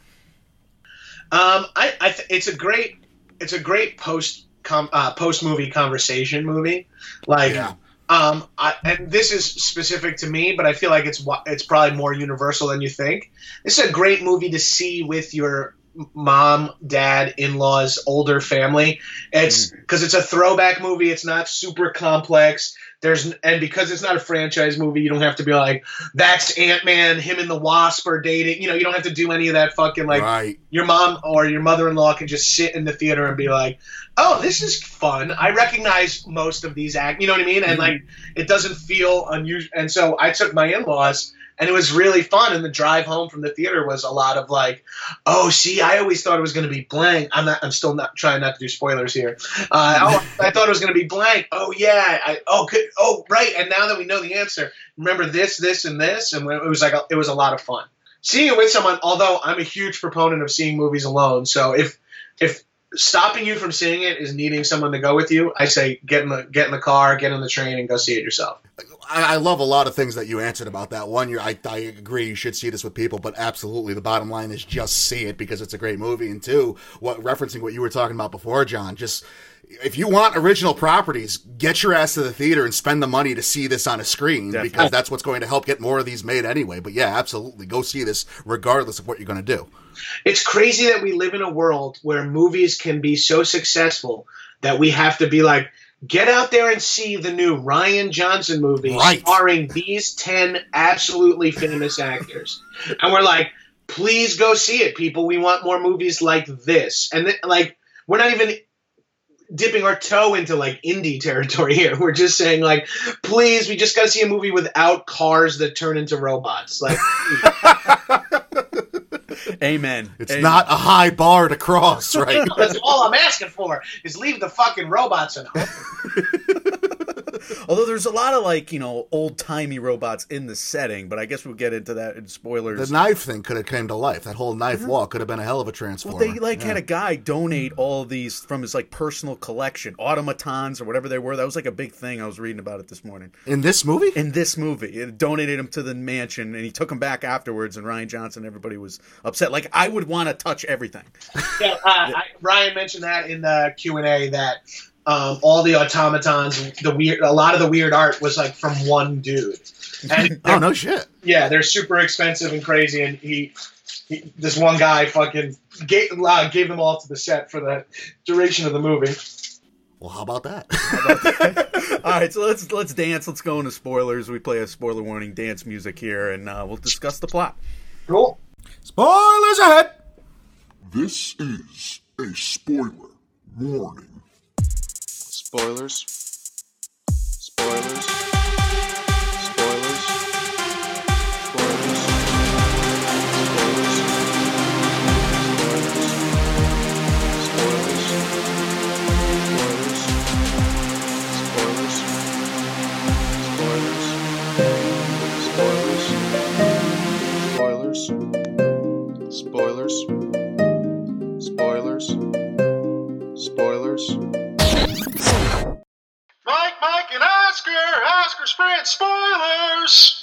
Um, I, I th- it's a great, it's a great post com- uh, post movie conversation movie. Like. Yeah. Um, I, and this is specific to me, but I feel like it's it's probably more universal than you think. This is a great movie to see with your mom, dad, in-laws, older family. It's because mm. it's a throwback movie. It's not super complex. There's and because it's not a franchise movie, you don't have to be like, that's Ant-Man, him and the Wasp are dating. You know, you don't have to do any of that fucking like right. Your mom or your mother-in-law can just sit in the theater and be like, oh, this is fun. I recognize most of these acts. You know what I mean? And like, it doesn't feel unusual. And so I took my in-laws and it was really fun. And the drive home from the theater was a lot of like, oh, see, I always thought it was going to be blank. I'm not, I'm still not trying not to do spoilers here. Uh, oh, I thought it was going to be blank. Oh yeah. I, oh, good. Oh, right. And now that we know the answer, remember this, this, and this. And it was like, a, it was a lot of fun seeing it with someone. Although I'm a huge proponent of seeing movies alone. So if, if, stopping you from seeing it is needing someone to go with you, I say get in the get in the car, get on the train, and go see it yourself. I, I love a lot of things that you answered about that one. You're, I, I agree, you should see this with people, but absolutely, the bottom line is just see it because it's a great movie. And two, what referencing what you were talking about before, John, just if you want original properties, get your ass to the theater and spend the money to see this on a screen. Definitely. Because that's what's going to help get more of these made anyway. But yeah, absolutely, go see this regardless of what you're going to do. It's crazy that we live in a world where movies can be so successful that we have to be like, get out there and see the new Rian Johnson movie right. starring these ten absolutely famous actors. And we're like, please go see it, people. We want more movies like this. And th- like, we're not even dipping our toe into like indie territory here. We're just saying like, please, we just got to see a movie without cars that turn into robots. Like, amen. It's amen. Not a high bar to cross, right? That's all I'm asking for is leave the fucking robots at home. Although there's a lot of like, you know, old-timey robots in the setting, but I guess we'll get into that in spoilers. The knife thing could have came to life. That whole knife mm-hmm. walk could have been a hell of a transformer. Well, they like yeah. had a guy donate all these from his like personal collection, automatons or whatever they were. That was like a big thing. I was reading about it this morning. In this movie? In this movie. It donated them to the mansion, and he took them back afterwards, and Rian Johnson, everybody was upset. Like, I would want to touch everything. Yeah, uh, I, Rian mentioned that in the Q and A that Um, all the automatons, the weird, a lot of the weird art was like from one dude. And oh no shit! Yeah, they're super expensive and crazy. And he, he this one guy, fucking gave, uh, gave them all to the set for the duration of the movie. Well, how about that? How about that? All right, so let's let's dance. Let's go into spoilers. We play a spoiler warning dance music here, and uh, we'll discuss the plot. Cool. Spoilers ahead. This is a spoiler warning. Spoilers. Spoilers. Spoilers. Spoilers. Spoilers. Spoilers. Spoilers. Spoilers. Spoilers. Spoilers. Spoilers. Spoilers. Spoilers. Mike, Mike, and Oscar! Oscar Sprint Spoilers!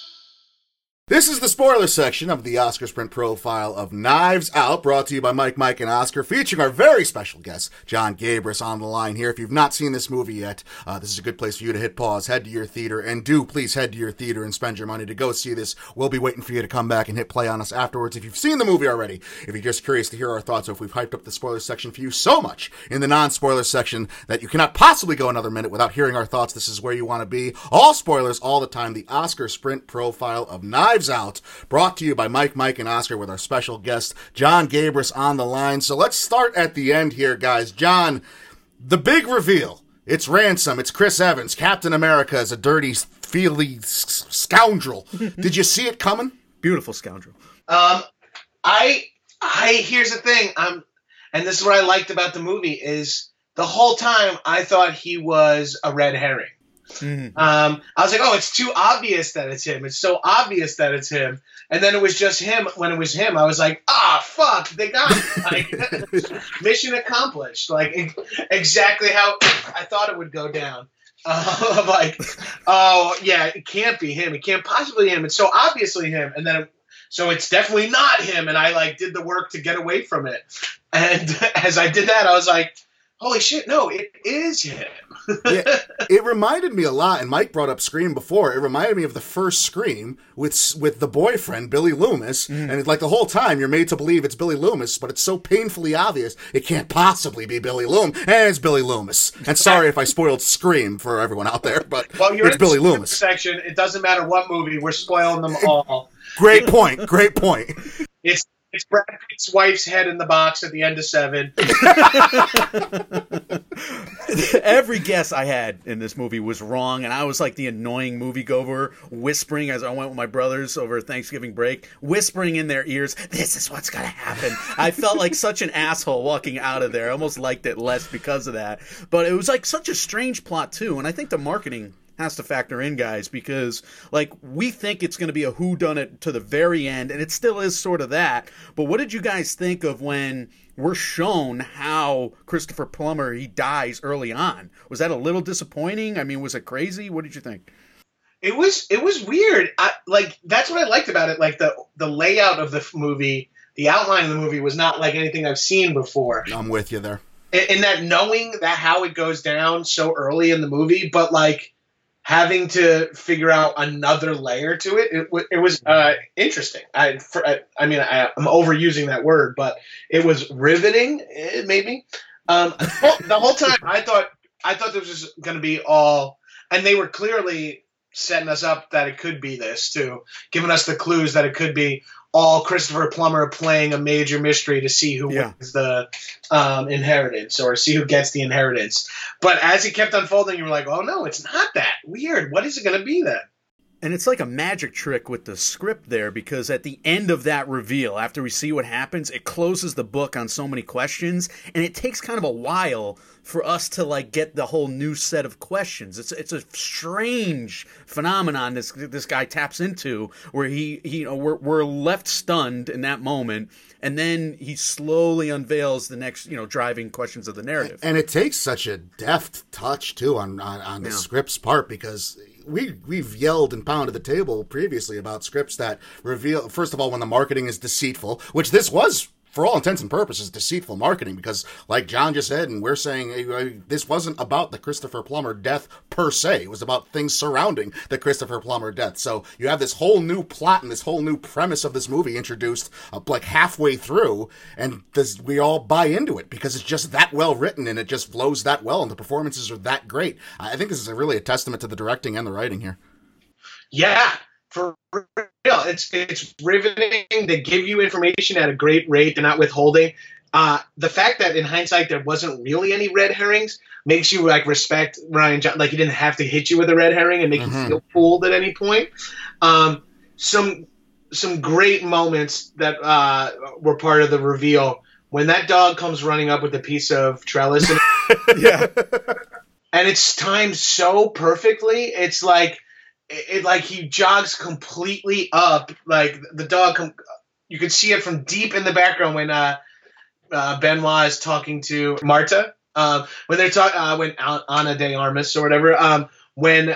This is the spoiler section of the Oscar Sprint profile of Knives Out, brought to you by Mike, Mike, and Oscar, featuring our very special guest, John Gabrus, on the line here. If you've not seen this movie yet, uh, this is a good place for you to hit pause, head to your theater, and do please head to your theater and spend your money to go see this. We'll be waiting for you to come back and hit play on us afterwards if you've seen the movie already. If you're just curious to hear our thoughts or if we've hyped up the spoiler section for you so much in the non-spoiler section that you cannot possibly go another minute without hearing our thoughts, this is where you want to be. All spoilers, all the time, the Oscar Sprint profile of Knives Out. Knives Out, brought to you by Mike, Mike, and Oscar with our special guest, John Gabrus, on the line. So let's start at the end here, guys. John, the big reveal. It's Ransom. It's Chris Evans. Captain America is a dirty, feely scoundrel. Did you see it coming? Beautiful scoundrel. Um, I, I, here's the thing. I'm, and this is what I liked about the movie is the whole time I thought he was a red herring. Mm-hmm. Um, I was like, oh, it's too obvious that it's him. It's so obvious that it's him. And then it was just him. When it was him, I was like, ah, fuck, they got me. Like, mission accomplished. Like, exactly how I thought it would go down. Uh, like, oh, yeah, it can't be him. It can't possibly be him. It's so obviously him. And then, it, so it's definitely not him. And I, like, did the work to get away from it. And as I did that, I was like, holy shit, no, it is him. Yeah, it reminded me a lot, and Mike brought up Scream before, it reminded me of the first Scream with with the boyfriend, Billy Loomis, mm. and like the whole time you're made to believe it's Billy Loomis, but it's so painfully obvious it can't possibly be Billy Loomis, and it's Billy Loomis. And sorry if I spoiled Scream for everyone out there, but well, you're it's in Billy Loomis. Section. It doesn't matter what movie, we're spoiling them all. Great point, great point. It's It's Brad Pitt's wife's head in the box at the end of Seven. Every guess I had in this movie was wrong, and I was like the annoying moviegoer whispering as I went with my brothers over Thanksgiving break, whispering in their ears, this is what's going to happen. I felt like such an asshole walking out of there. I almost liked it less because of that. But it was like such a strange plot, too, and I think the marketing has to factor in, guys, because like we think it's going to be a whodunit to the very end, and it still is sort of that. But what did you guys think of when we're shown how Christopher Plummer, he dies early on? Was that a little disappointing? I mean, was it crazy? What did you think? It was it was weird. I, like that's what I liked about it. Like the the layout of the movie, the outline of the movie was not like anything I've seen before. I'm with you there. In, in that knowing that how it goes down so early in the movie, but like having to figure out another layer to it, it, it was uh, interesting. I, for, I, I mean, I, I'm overusing that word, but it was riveting, maybe. Um, the whole time, I thought, I thought this was going to be all, and they were clearly setting us up that it could be this too, giving us the clues that it could be all Christopher Plummer playing a major mystery to see who yeah. wins the um, inheritance or see who gets the inheritance. But as it kept unfolding, you were like, oh, no, it's not that. Weird. What is it going to be then? And it's like a magic trick with the script there, because at the end of that reveal, after we see what happens, it closes the book on so many questions, and it takes kind of a while for us to like get the whole new set of questions. It's it's a strange phenomenon this this guy taps into, where he, he you know we're we're left stunned in that moment, and then he slowly unveils the next you know driving questions of the narrative. And it takes such a deft touch too on on, on the yeah. script's part, because We, we've yelled and pounded the table previously about scripts that reveal, first of all, when the marketing is deceitful, which this was, for all intents and purposes, deceitful marketing, because like John just said, and we're saying, this wasn't about the Christopher Plummer death per se. It was about things surrounding the Christopher Plummer death. So you have this whole new plot and this whole new premise of this movie introduced uh, like halfway through, and this, we all buy into it because it's just that well written and it just flows that well and the performances are that great. I think this is a, really a testament to the directing and the writing here. Yeah, for real. It's it's riveting. They give you information at a great rate. They're not withholding. Uh, the fact that in hindsight there wasn't really any red herrings makes you like respect Rian Johnson. Like he didn't have to hit you with a red herring and make mm-hmm. you feel fooled at any point. Um, some some great moments that uh, were part of the reveal when that dog comes running up with a piece of trellis. And, yeah, and it's timed so perfectly. It's like. It, it like he jogs completely up, like the dog. Com- you could see it from deep in the background when uh, uh, Benoit is talking to Marta. Um, when they're talking, uh, when Ana de Armas or whatever. Um, when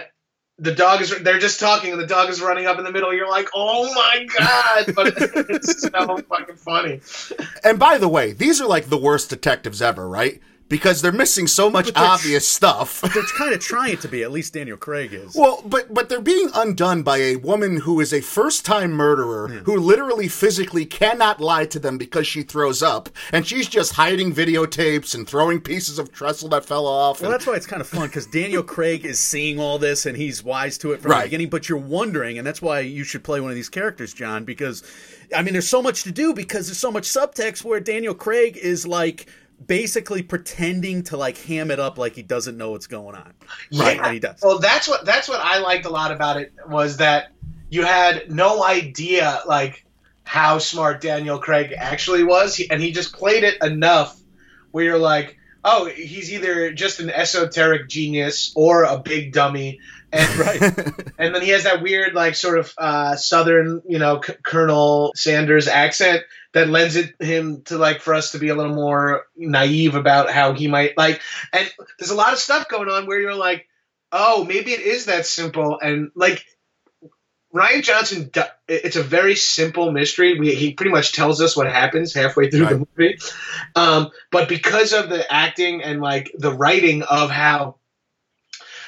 the dog is, they're just talking, and the dog is running up in the middle. You're like, oh my god! But it's so fucking funny. And by the way, these are like the worst detectives ever, right? Because they're missing so much obvious stuff. They're kind of trying to be, at least Daniel Craig is. Well, but but they're being undone by a woman who is a first-time murderer mm. who literally physically cannot lie to them because she throws up, and she's just hiding videotapes and throwing pieces of trestle that fell off. Well, and that's why it's kind of fun, because Daniel Craig is seeing all this, and he's wise to it from right. the beginning, but you're wondering, and that's why you should play one of these characters, John, because, I mean, there's so much to do because there's so much subtext where Daniel Craig is like basically pretending to like ham it up like he doesn't know what's going on. Yeah. Right. And he does. Well, that's what that's what I liked a lot about it, was that you had no idea like how smart Daniel Craig actually was, and he just played it enough where you're like, oh, he's either just an esoteric genius or a big dummy. And, right. and then he has that weird, like, sort of uh, Southern, you know, C- Colonel Sanders accent that lends it him to, like, for us to be a little more naive about how he might, like, and there's a lot of stuff going on where you're like, oh, maybe it is that simple. And, like, Rian Johnson, it's a very simple mystery. We, he pretty much tells us what happens halfway through right. the movie. Um, but because of the acting and, like, the writing of how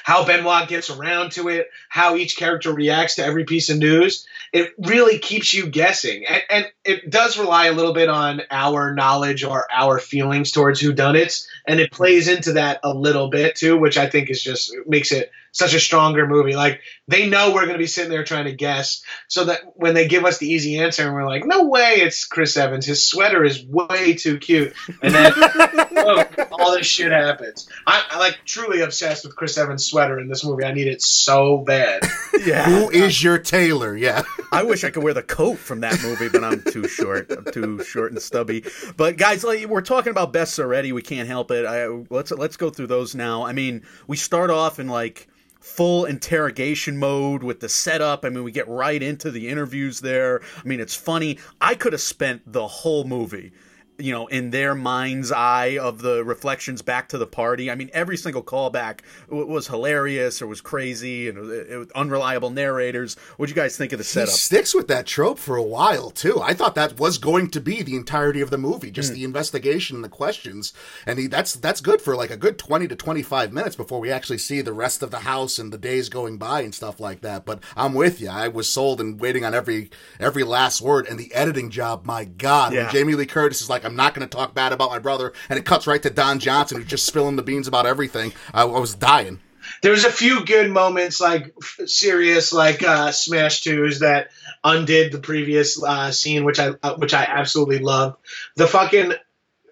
how Benoit gets around to it, how each character reacts to every piece of news, it really keeps you guessing. And, and it does rely a little bit on our knowledge or our feelings towards whodunits, and it plays into that a little bit too, which I think is just makes it such a stronger movie. Like, they know we're going to be sitting there trying to guess, so that when they give us the easy answer and we're like, no way, it's Chris Evans. His sweater is way too cute. And then oh, all this shit happens. I, I'm like truly obsessed with Chris Evans' sweater in this movie. I need it so bad. Yeah. Who is your tailor? Yeah. I wish I could wear the coat from that movie, but I'm too short. I'm too short and stubby. But guys, like, we're talking about bests already. We can't help it. I, let's, let's go through those now. I mean, we start off in like full interrogation mode with the setup. I mean, we get right into the interviews there. I mean, it's funny. I could have spent the whole movie, you know, in their mind's eye of the reflections back to the party. I mean, every single callback was hilarious or was crazy, and it was unreliable narrators. What do you guys think of the setup? He sticks with that trope for a while, too. I thought that was going to be the entirety of the movie, just mm. the investigation and the questions. And he, that's that's good for like a good twenty to twenty-five minutes before we actually see the rest of the house and the days going by and stuff like that. But I'm with you. I was sold and waiting on every every last word. And the editing job, my God. Yeah. When Jamie Lee Curtis is like, I'm not going to talk bad about my brother, and it cuts right to Don Johnson, who's just spilling the beans about everything. I, I was dying. There's a few good moments, like serious, like uh, smash twos that undid the previous uh, scene, which I uh, which I absolutely loved. The fucking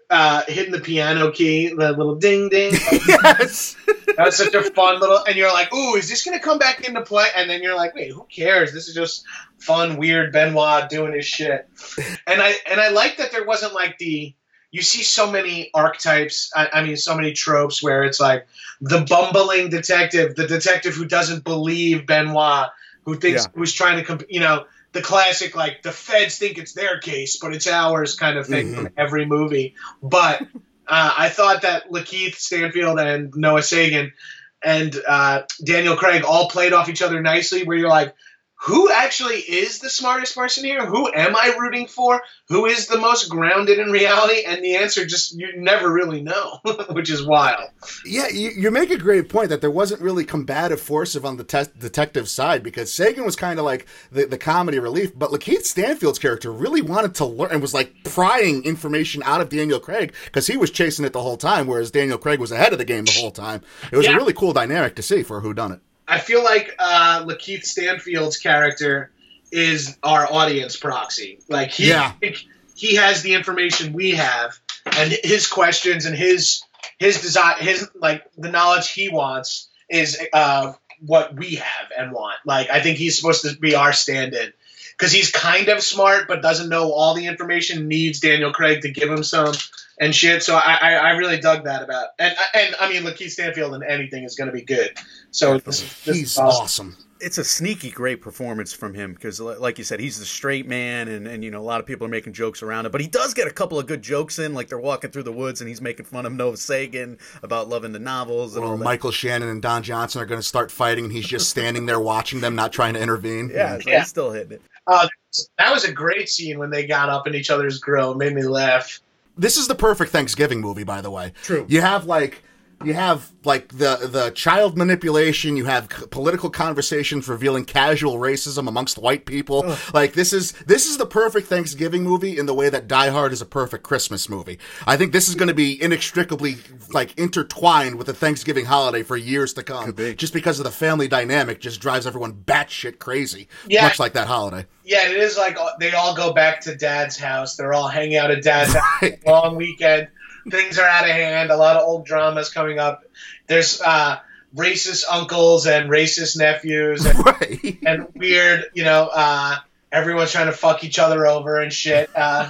uh, hitting the piano key, the little ding ding. Yes. That was such a fun little, and you're like, ooh, is this going to come back into play? And then you're like, wait, who cares? This is just fun, weird Benoit doing his shit. And I and I like that there wasn't like the, you see so many archetypes, I, I mean, so many tropes where it's like the bumbling detective, the detective who doesn't believe Benoit, who thinks, yeah. who's trying to, comp- you know, the classic, like, the feds think it's their case, but it's ours kind of thing mm-hmm. from every movie. But Uh, I thought that Lakeith Stanfield and Noah Segan and uh, Daniel Craig all played off each other nicely, where you're like, who actually is the smartest person here? Who am I rooting for? Who is the most grounded in reality? And the answer just, you never really know, which is wild. Yeah, you, you make a great point that there wasn't really combative force on the te- detective side, because Segan was kind of like the, the comedy relief, but Lakeith Stanfield's character really wanted to learn and was like prying information out of Daniel Craig because he was chasing it the whole time, whereas Daniel Craig was ahead of the game the whole time. It was yeah. a really cool dynamic to see for a whodunit. I feel like uh, Lakeith Stanfield's character is our audience proxy. Like he, yeah. he has the information we have, and his questions and his his desire, his like the knowledge he wants is uh, what we have and want. Like I think he's supposed to be our stand-in because he's kind of smart but doesn't know all the information. Needs Daniel Craig to give him some. And shit, so I, I I really dug that about, and and I mean Lakeith Stanfield in anything is going to be good. So this, this he's is awesome. awesome. It's a sneaky great performance from him because, like you said, he's the straight man, and, and you know a lot of people are making jokes around him, but he does get a couple of good jokes in, like they're walking through the woods and he's making fun of Noah Segan about loving the novels. And or all that. Michael Shannon and Don Johnson are going to start fighting, and he's just standing there watching them, not trying to intervene. Yeah, yeah. So he's still hitting it. Uh, that was a great scene when they got up in each other's grill. It made me laugh. This is the perfect Thanksgiving movie, by the way. True. You have like you have like the the child manipulation. You have c- political conversations revealing casual racism amongst white people. Ugh. Like this is this is the perfect Thanksgiving movie in the way that Die Hard is a perfect Christmas movie. I think this is going to be inextricably like intertwined with the Thanksgiving holiday for years to come. Could be. Just because of the family dynamic, just drives everyone batshit crazy. Yeah. Much like that holiday. Yeah, it is like they all go back to Dad's house. They're all hanging out at Dad's right. house. Long weekend. Things are out of hand. A lot of old dramas coming up. There's uh, racist uncles and racist nephews and, right. and weird, you know, uh, everyone's trying to fuck each other over and shit. Uh,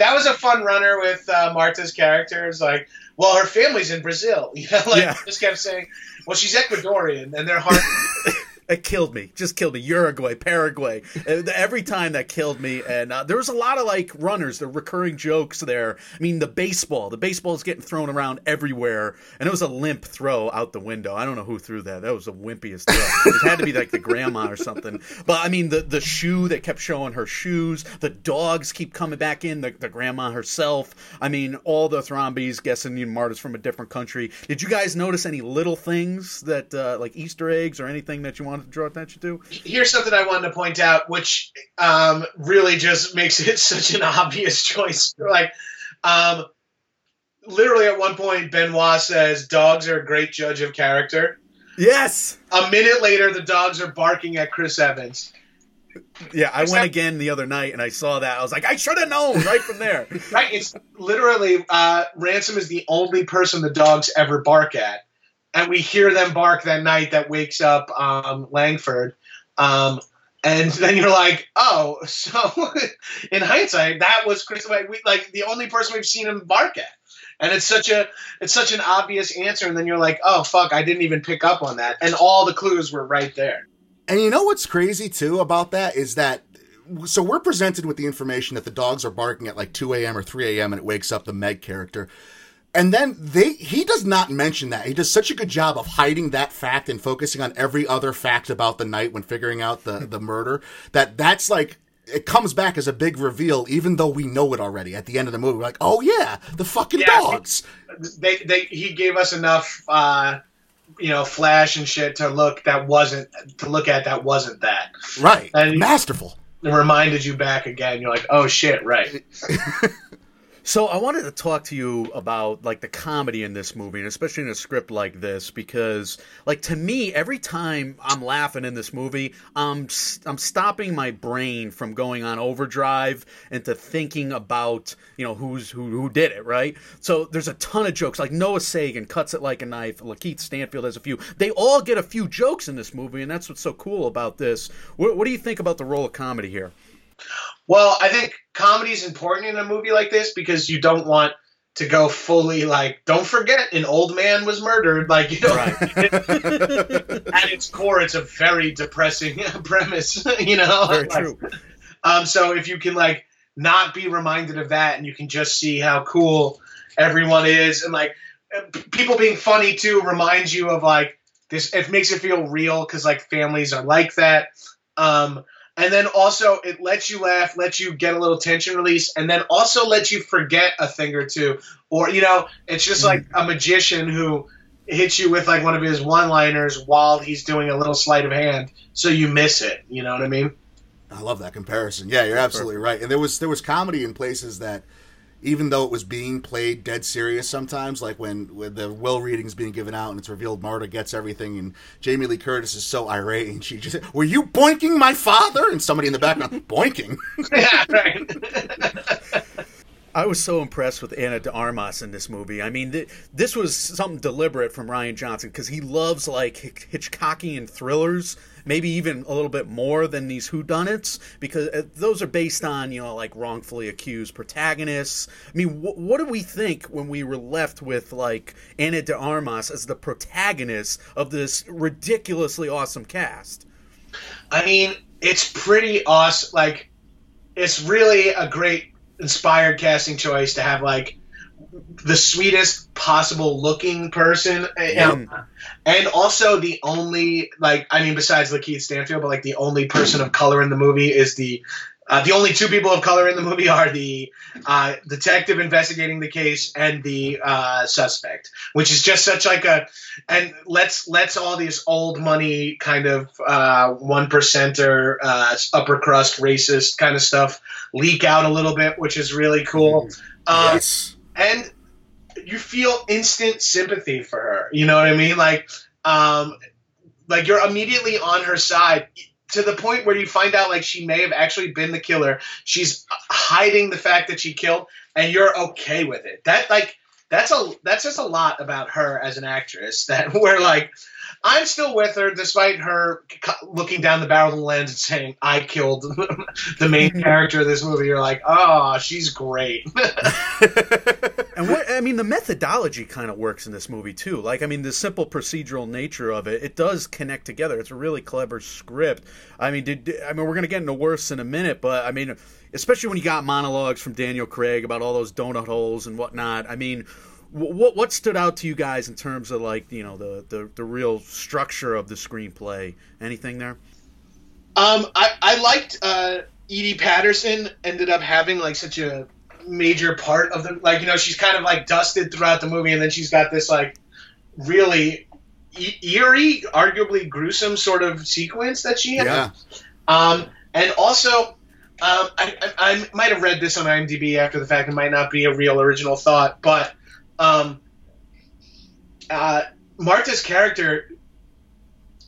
that was a fun runner with uh, Marta's characters. Like well, her family's in Brazil. You know, like, yeah. Just kept saying, well, she's Ecuadorian, and they're hard. It killed me. Just killed me. Uruguay, Paraguay. Every time that killed me. And uh, there was a lot of, like, runners, the recurring jokes there. I mean, the baseball. The baseball is getting thrown around everywhere. And it was a limp throw out the window. I don't know who threw that. That was the wimpiest throw. It had to be, like, the grandma or something. But, I mean, the, the shoe, they kept showing her shoes. The dogs keep coming back in. The, the grandma herself. I mean, all the Thrombies guessing you martyrs from a different country. Did you guys notice any little things that, uh, like, Easter eggs or anything that you want to draw attention to? Here's something I wanted to point out, which um, really just makes it such an obvious choice. Like, um, literally at one point, Benoit says, dogs are a great judge of character. Yes! A minute later, the dogs are barking at Chris Evans. Yeah, I Except, went again the other night, and I saw that. I was like, I should have known right from there. Right, it's literally, uh, Ransom is the only person the dogs ever bark at. And we hear them bark that night that wakes up um, Langford. Um, and then you're like, oh, so in hindsight, that was Chris. Like, we, like the only person we've seen him bark at. And it's such a it's such an obvious answer. And then you're like, oh, fuck, I didn't even pick up on that. And all the clues were right there. And you know what's crazy, too, about that is that. So we're presented with the information that the dogs are barking at like two a.m. or three a.m. and it wakes up the Meg character. And then they he does not mention that. He does such a good job of hiding that fact and focusing on every other fact about the night when figuring out the, the murder. That that's like, it comes back as a big reveal, even though we know it already. At the end of the movie, we're like, oh yeah, the fucking yeah, dogs. They, they, he gave us enough, uh, you know, flash and shit to look that wasn't, to look at that wasn't that. Right. And masterful. It reminded you back again. You're like, oh shit, right. So I wanted to talk to you about, like, the comedy in this movie, and especially in a script like this, because, like, to me, every time I'm laughing in this movie, I'm I'm stopping my brain from going on overdrive into thinking about, you know, who's who who did it, right? So there's a ton of jokes, like Noah Segan cuts it like a knife, Lakeith Stanfield has a few. They all get a few jokes in this movie, and that's what's so cool about this. What, what do you think about the role of comedy here? Well, I think comedy is important in a movie like this because you don't want to go fully like, don't forget, an old man was murdered. Like, you know, right. At its core, it's a very depressing premise, you know? Very like, true. Um, so if you can like not be reminded of that and you can just see how cool everyone is and like people being funny too reminds you of like this, it makes it feel real because like families are like that. Um, And then also it lets you laugh, lets you get a little tension release, and then also lets you forget a thing or two. Or, you know, it's just like a magician who hits you with like one of his one-liners while he's doing a little sleight of hand, so you miss it. You know what I mean? I love that comparison. Yeah, you're absolutely right. And there was there was comedy in places that, even though it was being played dead serious sometimes, like when, when the will reading's being given out and it's revealed Marta gets everything and Jamie Lee Curtis is so irate and she just, were you boinking my father? And somebody in the background, boinking. Yeah, right. I was so impressed with Ana de Armas in this movie. I mean, th- this was something deliberate from Rian Johnson because he loves, like, Hitch- Hitchcockian thrillers, maybe even a little bit more than these whodunits, because those are based on, you know, like, wrongfully accused protagonists. I mean, wh- what do we think when we were left with, like, Ana de Armas as the protagonist of this ridiculously awesome cast? I mean, it's pretty awesome. Like, it's really a great inspired casting choice to have like the sweetest possible looking person, yeah. um, and also the only like I mean besides Lakeith Stanfield, but like the only person of color in the movie is the uh, the only two people of color in the movie are the uh, detective investigating the case and the uh, suspect, which is just such like a and let's let's all these old money kind of uh, one percenter uh, upper crust racist kind of stuff leak out a little bit, which is really cool. Um, yes. And you feel instant sympathy for her. You know what I mean? Like, um, like you're immediately on her side to the point where you find out like she may have actually been the killer. She's hiding the fact that she killed and you're okay with it. That like, that's a, that says a lot about her as an actress that we're like, I'm still with her, despite her looking down the barrel of the lens and saying, I killed the main character of this movie. You're like, oh, she's great. And what, I mean, the methodology kind of works in this movie, too. Like, I mean, the simple procedural nature of it, it does connect together. It's a really clever script. I mean, did, I mean, we're going to get into worse in a minute, but I mean, especially when you got monologues from Daniel Craig about all those donut holes and whatnot. I mean, What what stood out to you guys in terms of, like, you know, the, the, the real structure of the screenplay? Anything there? Um, I, I liked uh, Edie Patterson ended up having, like, such a major part of the, like, you know, she's kind of, like, dusted throughout the movie, and then she's got this, like, really e- eerie, arguably gruesome sort of sequence that she had. Yeah. Um, and also, um, I, I, I might have read this on IMDb after the fact. It might not be a real original thought, but Um, uh, Marta's character,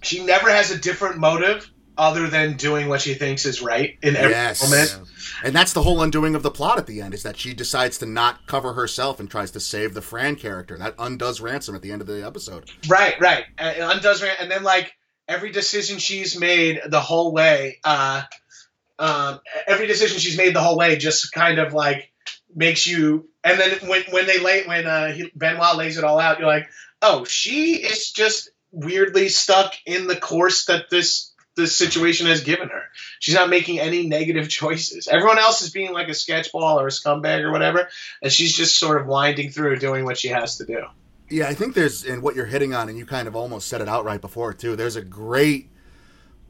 she never has a different motive other than doing what she thinks is right in every yes. moment. And that's the whole undoing of the plot at the end, is that she decides to not cover herself and tries to save the Fran character. That undoes Ransom at the end of the episode. Right, right. It undoes Ransom. And then, like, every decision she's made the whole way, uh, um, every decision she's made the whole way just kind of, like, makes you... And then when when they lay when uh, he, Benoit lays it all out, you're like, oh, she is just weirdly stuck in the course that this this situation has given her. She's not making any negative choices. Everyone else is being like a sketchball or a scumbag or whatever, and she's just sort of winding through doing what she has to do. Yeah, I think there's, and what you're hitting on, and you kind of almost said it outright before too, there's a great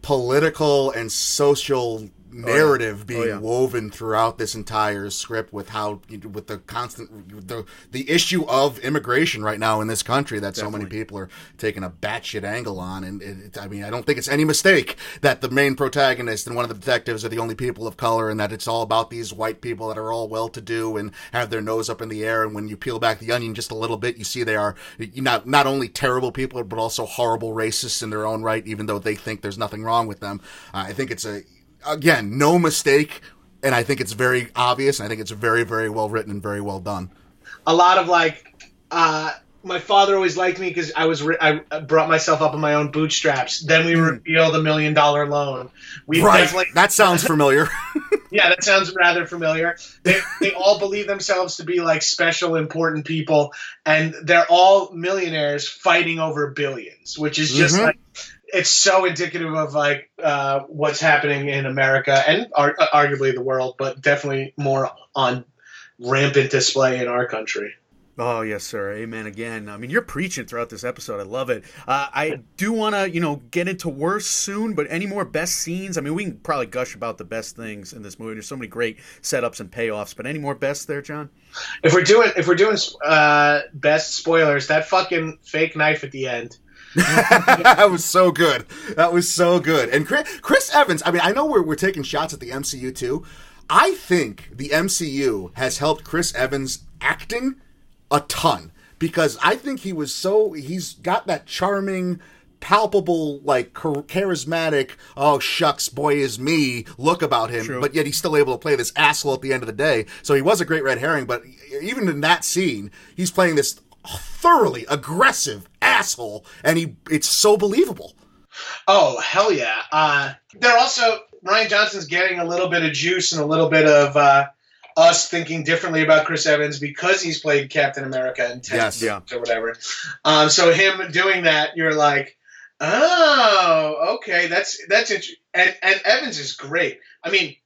political and social narrative oh, yeah. being oh, yeah. woven throughout this entire script, with how with the constant the the issue of immigration right now in this country that Definitely. so many people are taking a batshit angle on, and it, I mean, I don't think it's any mistake that the main protagonist and one of the detectives are the only people of color, and that it's all about these white people that are all well-to-do and have their nose up in the air, and when you peel back the onion just a little bit, you see they are not not only terrible people but also horrible racists in their own right, even though they think there's nothing wrong with them. Uh, I think it's a Again, no mistake, and I think it's very obvious, and I think it's very, very well written and very well done. A lot of, like, uh, my father always liked me because I was re- I brought myself up on my own bootstraps. Then we revealed a million-dollar loan. We right, definitely- that sounds familiar. Yeah, that sounds rather familiar. They, they all believe themselves to be, like, special, important people, and they're all millionaires fighting over billions, which is just, mm-hmm. like... It's so indicative of, like, uh, what's happening in America and ar- arguably the world, but definitely more on rampant display in our country. Oh, yes, sir. Amen again. I mean, you're preaching throughout this episode. I love it. Uh, I do want to, you know, get into worse soon, but any more best scenes? I mean, we can probably gush about the best things in this movie. There's so many great setups and payoffs, but any more best there, John? If we're doing, if we're doing uh, best spoilers, that fucking fake knife at the end. That was so good. That was so good. And Chris, Chris Evans, I mean, I know we're, we're taking shots at the M C U too. I think the M C U has helped Chris Evans acting a ton, because I think he was so, he's got that charming, palpable, like, charismatic, oh shucks, boy is me look about him. True. But yet he's still able to play this asshole at the end of the day. So he was a great red herring, but even in that scene, he's playing this thoroughly aggressive asshole, and he it's so believable. Oh, hell yeah. Uh, they're also, Rian Johnson's getting a little bit of juice and a little bit of uh, us thinking differently about Chris Evans because he's played Captain America in ten yes, yeah. or whatever. Um, so him doing that, you're like, oh, okay, that's that's interesting. And, and Evans is great. I mean,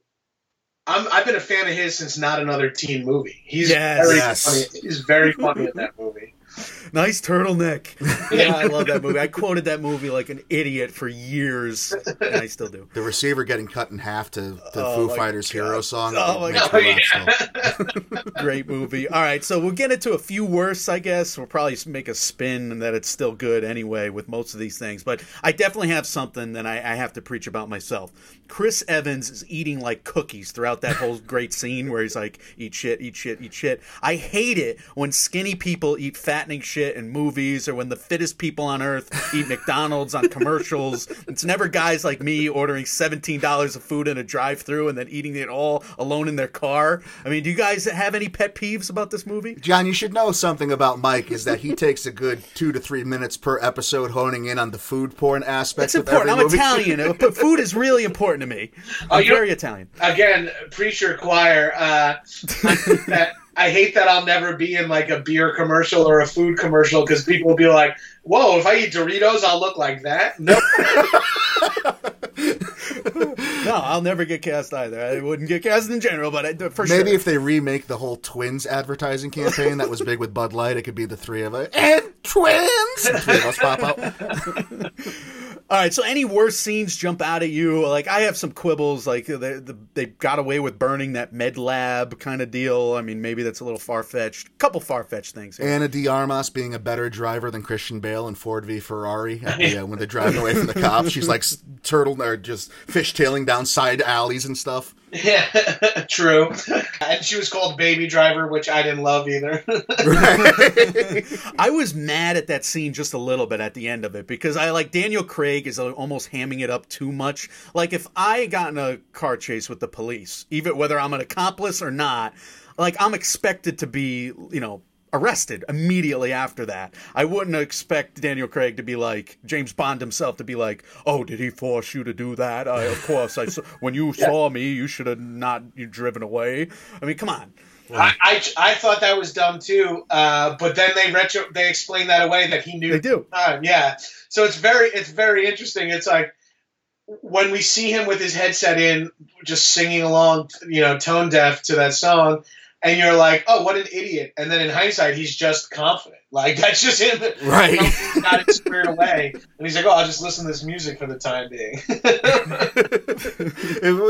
I'm, I've been a fan of his since Not Another Teen Movie. He's yes, very yes. funny. He's very funny in that movie. Nice turtleneck. Yeah, I love that movie. I quoted that movie like an idiot for years, and I still do. The receiver getting cut in half to the oh, Foo Fighters God. Hero song. Oh, my God. Laugh, so. Great movie. All right, so we'll get into a few worse, I guess. We'll probably make a spin and that it's still good anyway with most of these things. But I definitely have something that I, I have to preach about myself. Chris Evans is eating like cookies throughout that whole great scene where he's like, eat shit, eat shit, eat shit. I hate it when skinny people eat fat patenting shit in movies, or when the fittest people on earth eat McDonald's on commercials. It's never guys like me ordering seventeen dollars of food in a drive-thru and then eating it all alone in their car. I mean, do you guys have any pet peeves about this movie? John, you should know something about Mike is that he takes a good two to three minutes per episode honing in on the food porn aspect. It's important. Of every I'm movie. Italian, but food is really important to me. Oh, I'm very Italian. Again, preacher choir. Uh, that, I hate that I'll never be in like a beer commercial or a food commercial because people will be like, whoa, if I eat Doritos, I'll look like that. No. No, I'll never get cast either. I wouldn't get cast in general, but I, for Maybe sure. Maybe if they remake the whole Twins advertising campaign that was big with Bud Light, it could be the three of us. And Twins! And three of us pop out. All right, so any worse scenes jump out at you? Like, I have some quibbles. Like, they, they got away with burning that med lab kind of deal. I mean, maybe that's a little far-fetched. A couple far-fetched things here. Ana de Armas being a better driver than Christian Bale in Ford v Ferrari at the, uh, when they're driving away from the cops. She's, like, turtle or just fishtailing down side alleys and stuff. Yeah, true. And she was called Baby Driver, which I didn't love either. Right. I was mad at that scene just a little bit at the end of it because I like Daniel Craig is almost hamming it up too much. Like if I got in a car chase with the police, even whether I'm an accomplice or not, like I'm expected to be, you know, arrested immediately after that. I wouldn't expect Daniel Craig to be like, James Bond himself to be like, oh, did he force you to do that? I, of course, I saw, when you yeah. saw me, you should have not you driven away. I mean, come on. I, I, I thought that was dumb too, uh, but then they retro they explained that away that he knew. They do. Uh, yeah. So it's very, it's very interesting. It's like when we see him with his headset in, just singing along, you know, tone deaf to that song, and you're like, oh, what an idiot. And then in hindsight, he's just confident. Like, that's just him. Right. He's not it squared away. And he's like, oh, I'll just listen to this music for the time being.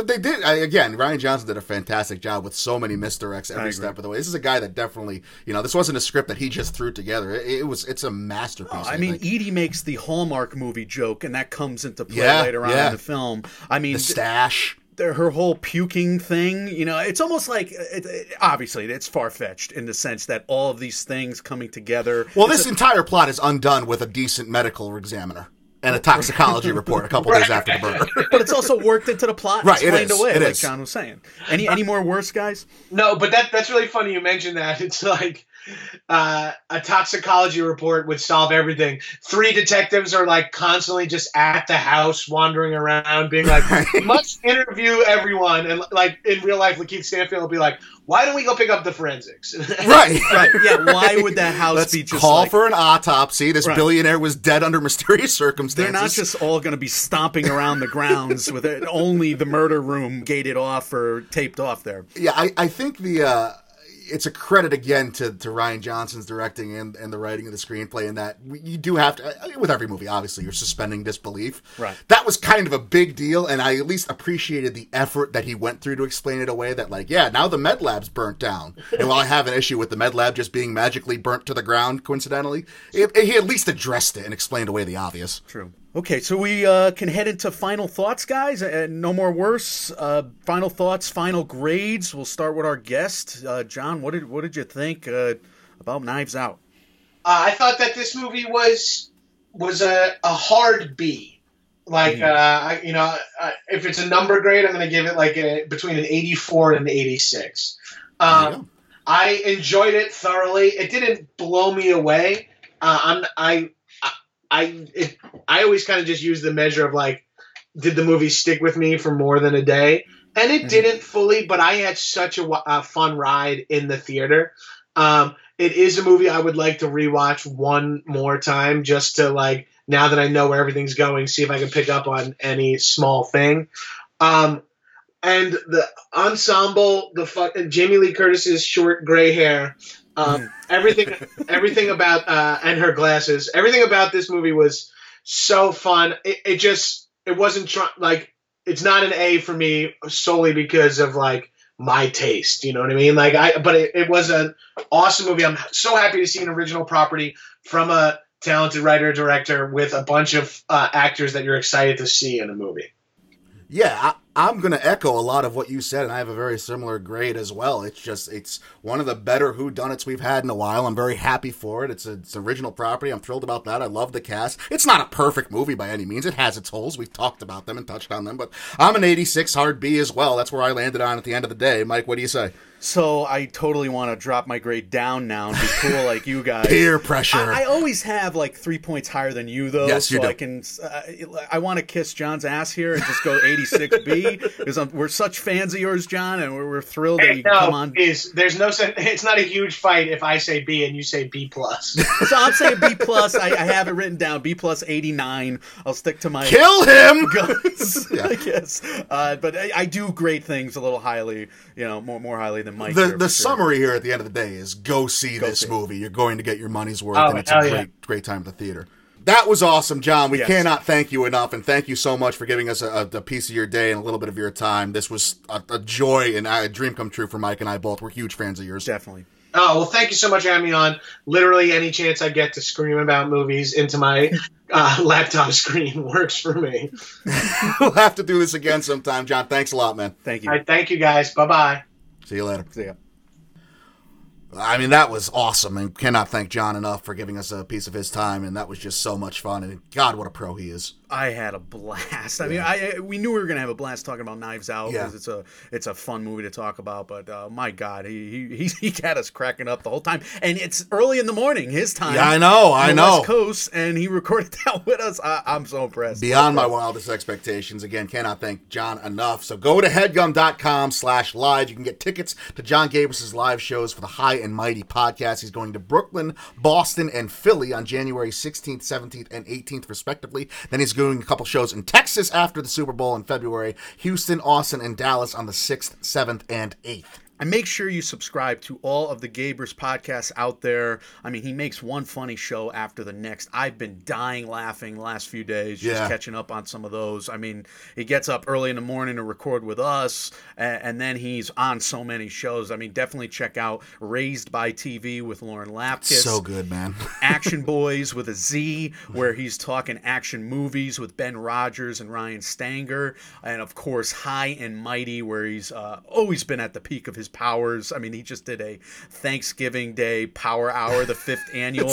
They did, again, Rian Johnson did a fantastic job with so many misdirects every step of the way. This is a guy that definitely, you know, this wasn't a script that he just threw together. It, it was, it's a masterpiece. Oh, I, I mean, think. Edie makes the Hallmark movie joke, and that comes into play yeah, later on yeah. in the film. I mean, the stash. Her whole puking thing, you know, it's almost like, it, it, obviously, it's far-fetched in the sense that all of these things coming together. Well, this a, entire plot is undone with a decent medical examiner and a toxicology report a couple right. days after the murder. But it's also worked into the plot and right, explained it is. away, it like is. John was saying. Any any more worse, guys? No, but that that's really funny you mentioned that. It's like uh, a toxicology report would solve everything. Three detectives are like constantly just at the house wandering around being like, must interview everyone. And like in real life, Lakeith Stanfield will be like, why don't we go pick up the forensics? Right. Right. Yeah. Why would that house Let's be just call like, for an autopsy? This right. billionaire was dead under mysterious circumstances. They're not just all going to be stomping around the grounds with it, only the murder room gated off or taped off there. Yeah. I, I think the, uh, it's a credit again to, to Rian Johnson's directing and, and the writing of the screenplay in that you do have to, with every movie, obviously, you're suspending disbelief. Right. That was kind of a big deal, and I at least appreciated the effort that he went through to explain it away that, like, yeah, now the med lab's burnt down. And while I have an issue with the med lab just being magically burnt to the ground, coincidentally, it, it, he at least addressed it and explained away the obvious. True. Okay, so we uh, can head into final thoughts, guys. Uh, no more worse. Uh, final thoughts, final grades. We'll start with our guest, uh, John. What did what did you think uh, about Knives Out? Uh, I thought that this movie was was a, a hard B. Like mm-hmm. uh, I, you know, I, if it's a number grade, I'm going to give it like a, between an eighty-four and an eighty-six. Um, I enjoyed it thoroughly. It didn't blow me away. Uh, I'm I. I it, I always kind of just use the measure of like, did the movie stick with me for more than a day? And it mm-hmm. didn't fully, but I had such a, a fun ride in the theater. Um, it is a movie I would like to rewatch one more time just to like, now that I know where everything's going, see if I can pick up on any small thing. Um, and the ensemble, the fu- Jamie Lee Curtis's short gray hair. Um, everything, everything about uh, and her glasses. Everything about this movie was so fun. It, it just, it wasn't tr- like it's not an A for me solely because of like my taste. You know what I mean? Like I, but it, it was an awesome movie. I'm so happy to see an original property from a talented writer director with a bunch of uh, actors that you're excited to see in a movie. Yeah, I'm going to echo a lot of what you said, and I have a very similar grade as well. It's just, it's one of the better whodunits we've had in a while. I'm very happy for it. It's a, it's original property. I'm thrilled about that. I love the cast. It's not a perfect movie by any means. It has its holes. We've talked about them and touched on them, but I'm an eighty-six hard B as well. That's where I landed on at the end of the day. Mike, what do you say? So I totally want to drop my grade down now and be cool like you guys. Peer pressure. I, I always have like three points higher than you, though. Yes, you so do. I can. Uh, I want to kiss John's ass here and just go eighty-six B because we're such fans of yours, John, and we're, we're thrilled that you no, come on. Is, there's no. It's not a huge fight if I say B and you say B plus. So I'm saying B plus. I, I have it written down. B plus eighty-nine. I'll stick to my kill him guns. Yeah. I guess. Uh, but I, I do grade things a little highly. You know, more more highly than. Mike the here, the summary sure. here at the end of the day is go see go this see. movie. You're going to get your money's worth, oh, and it's a great, yeah. great time at the theater. That was awesome, John. We yes. cannot thank you enough, and thank you so much for giving us a, a piece of your day and a little bit of your time. This was a, a joy and a dream come true for Mike and I both. We're huge fans of yours. Definitely. Oh, well, thank you so much for having me on. Literally any chance I get to scream about movies into my uh, laptop screen works for me. We'll have to do this again sometime, John. Thanks a lot, man. Thank you. All right, thank you, guys. Bye-bye. See you later. See ya. I mean, that was awesome, and cannot thank John enough for giving us a piece of his time, and that was just so much fun, and God, what a pro he is. I had a blast. I yeah. mean, I we knew we were going to have a blast talking about Knives Out because yeah. it's a it's a fun movie to talk about, but uh, my God, he, he he had us cracking up the whole time, and it's early in the morning, his time. Yeah, I know, I know. West Coast, and he recorded that with us. I, I'm so impressed. Beyond so impressed. my wildest expectations. Again, cannot thank John enough. So go to headgum dot com slash live. You can get tickets to John Gabrus' live shows for the High and Mighty podcast. He's going to Brooklyn, Boston, and Philly on January sixteenth, seventeenth, and eighteenth, respectively. Then he's going doing a couple shows in Texas after the Super Bowl in February, Houston, Austin, and Dallas on the sixth, seventh, and eighth. And make sure you subscribe to all of the Gabrus podcasts out there. I mean, he makes one funny show after the next. I've been dying laughing the last few days, just yeah. catching up on some of those. I mean, he gets up early in the morning to record with us, and then he's on so many shows. I mean, definitely check out Raised by T V with Lauren Lapkus. So good, man. Action Boys with a Z, where he's talking action movies with Ben Rogers and Ryan Stanger. And, of course, High and Mighty, where he's uh, always been at the peak of his powers. I mean, he just did a Thanksgiving Day Power Hour, the fifth annual.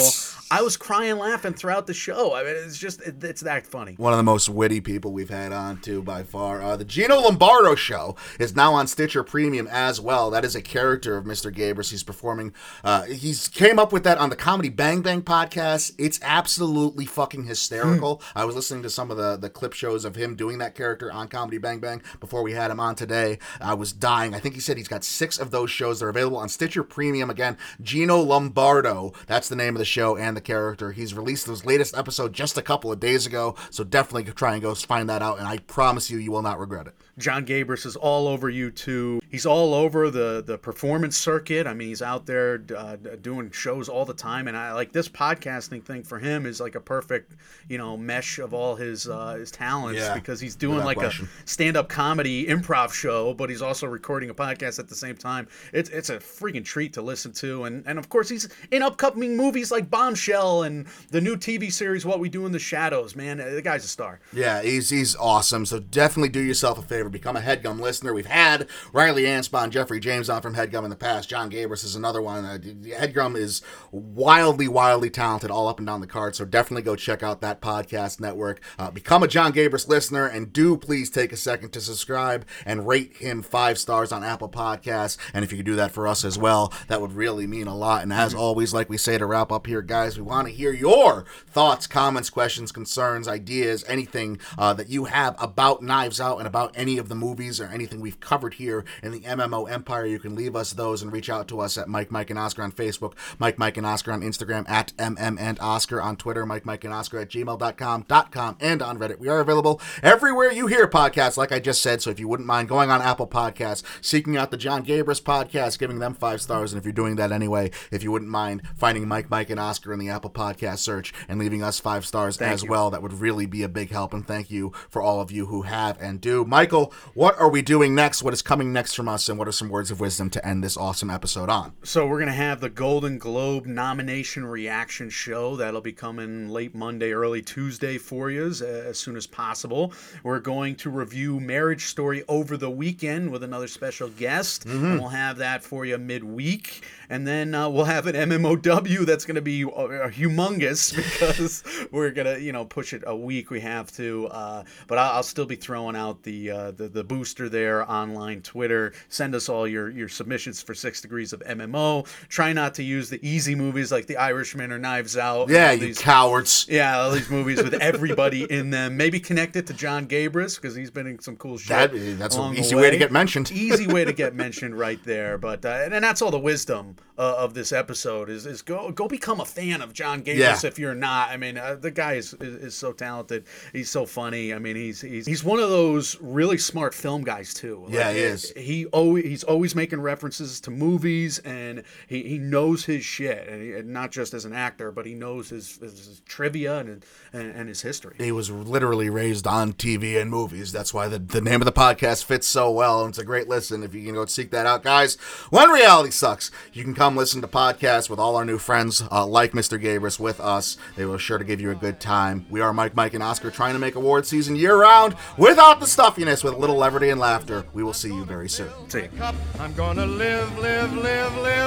I was crying laughing throughout the show. I mean, it's just, it, it's that funny. One of the most witty people we've had on, too, by far. Uh, the Gino Lombardo Show is now on Stitcher Premium as well. That is a character of Mister Gabrus. He's performing. Uh, he's came up with that on the Comedy Bang Bang podcast. It's absolutely fucking hysterical. Mm. I was listening to some of the, the clip shows of him doing that character on Comedy Bang Bang before we had him on today. I was dying. I think he said he's got six of those shows. They're available on Stitcher Premium. Again, Gino Lombardo, that's the name of the show and the character. He's released his latest episode just a couple of days ago, so definitely try and go find that out, and I promise you, you will not regret it. John Gabrus is all over YouTube. He's all over the, the performance circuit. I mean, he's out there uh, doing shows all the time, and I like this podcasting thing for him is like a perfect, you know, mesh of all his uh, his talents yeah, because he's doing like question. a stand-up comedy improv show, but he's also recording a podcast at the same time. It's it's a freaking treat to listen to, and and of course he's in upcoming movies like Bombshell and the new T V series What We Do in the Shadows. Man, the guy's a star. Yeah, he's he's awesome. So definitely do yourself a favor. Become a HeadGum listener. We've had Riley Anspon, Jeffrey James on from HeadGum in the past. John Gabrus is another one. Uh, HeadGum is wildly, wildly talented all up and down the card, so definitely go check out that podcast network. Uh, become a John Gabrus listener, and do please take a second to subscribe and rate him five stars on Apple Podcasts, and if you could do that for us as well, that would really mean a lot. And as always, like we say to wrap up here, guys, we want to hear your thoughts, comments, questions, concerns, ideas, anything uh, that you have about Knives Out and about any of the movies or anything we've covered here in the M M O Empire. You can leave us those and reach out to us at Mike, Mike, and Oscar on Facebook, Mike, Mike, and Oscar on Instagram, at M M and Oscar on Twitter, Mike, Mike, and Oscar at gmail dot com, .com, and on Reddit. We are available everywhere you hear podcasts, like I just said, so if you wouldn't mind going on Apple Podcasts, seeking out the John Gabrus podcast, giving them five stars, and if you're doing that anyway, if you wouldn't mind finding Mike, Mike, and Oscar in the the Apple Podcast search and leaving us five stars thank as you. Well. That would really be a big help, and thank you for all of you who have and do. Michael, what are we doing next? What is coming next from us, and what are some words of wisdom to end this awesome episode on? So we're going to have the Golden Globe nomination reaction show. That'll be coming late Monday, early Tuesday for you as soon as possible. We're going to review Marriage Story over the weekend with another special guest, mm-hmm. and we'll have that for you midweek. And then uh, we'll have an M M O W that's going to be uh, humongous because we're going to, you know, push it a week. We have to, uh, but I'll, I'll still be throwing out the, uh, the the booster there, online, Twitter. Send us all your, your submissions for Six Degrees of M M O. Try not to use the easy movies like The Irishman or Knives Out. Yeah, you these, cowards. Yeah, all these movies with everybody in them. Maybe connect it to John Gabrus because he's been in some cool shit. That, that's an easy way. way to get mentioned. Easy way to get mentioned right there. But uh, and, and that's all the wisdom Uh, of this episode is is go go become a fan of John Gabrus yeah. if you're not. I mean, uh, the guy is, is is so talented. He's so funny. I mean, he's he's he's one of those really smart film guys too. Like, yeah, he is. He always he's always making references to movies, and he, he knows his shit, and, he, and not just as an actor, but he knows his, his, his trivia and, and and his history. He was literally raised on T V and movies. That's why the the name of the podcast fits so well. And it's a great listen if you can go seek that out, guys. When reality sucks, you can come listen to podcasts with all our new friends uh, like Mister Gabrus with us. They will sure to give you a good time. We are Mike, Mike, and Oscar, trying to make award season year-round without the stuffiness, with a little levity and laughter. We will see you very soon. See you. I'm gonna live, live, live, live.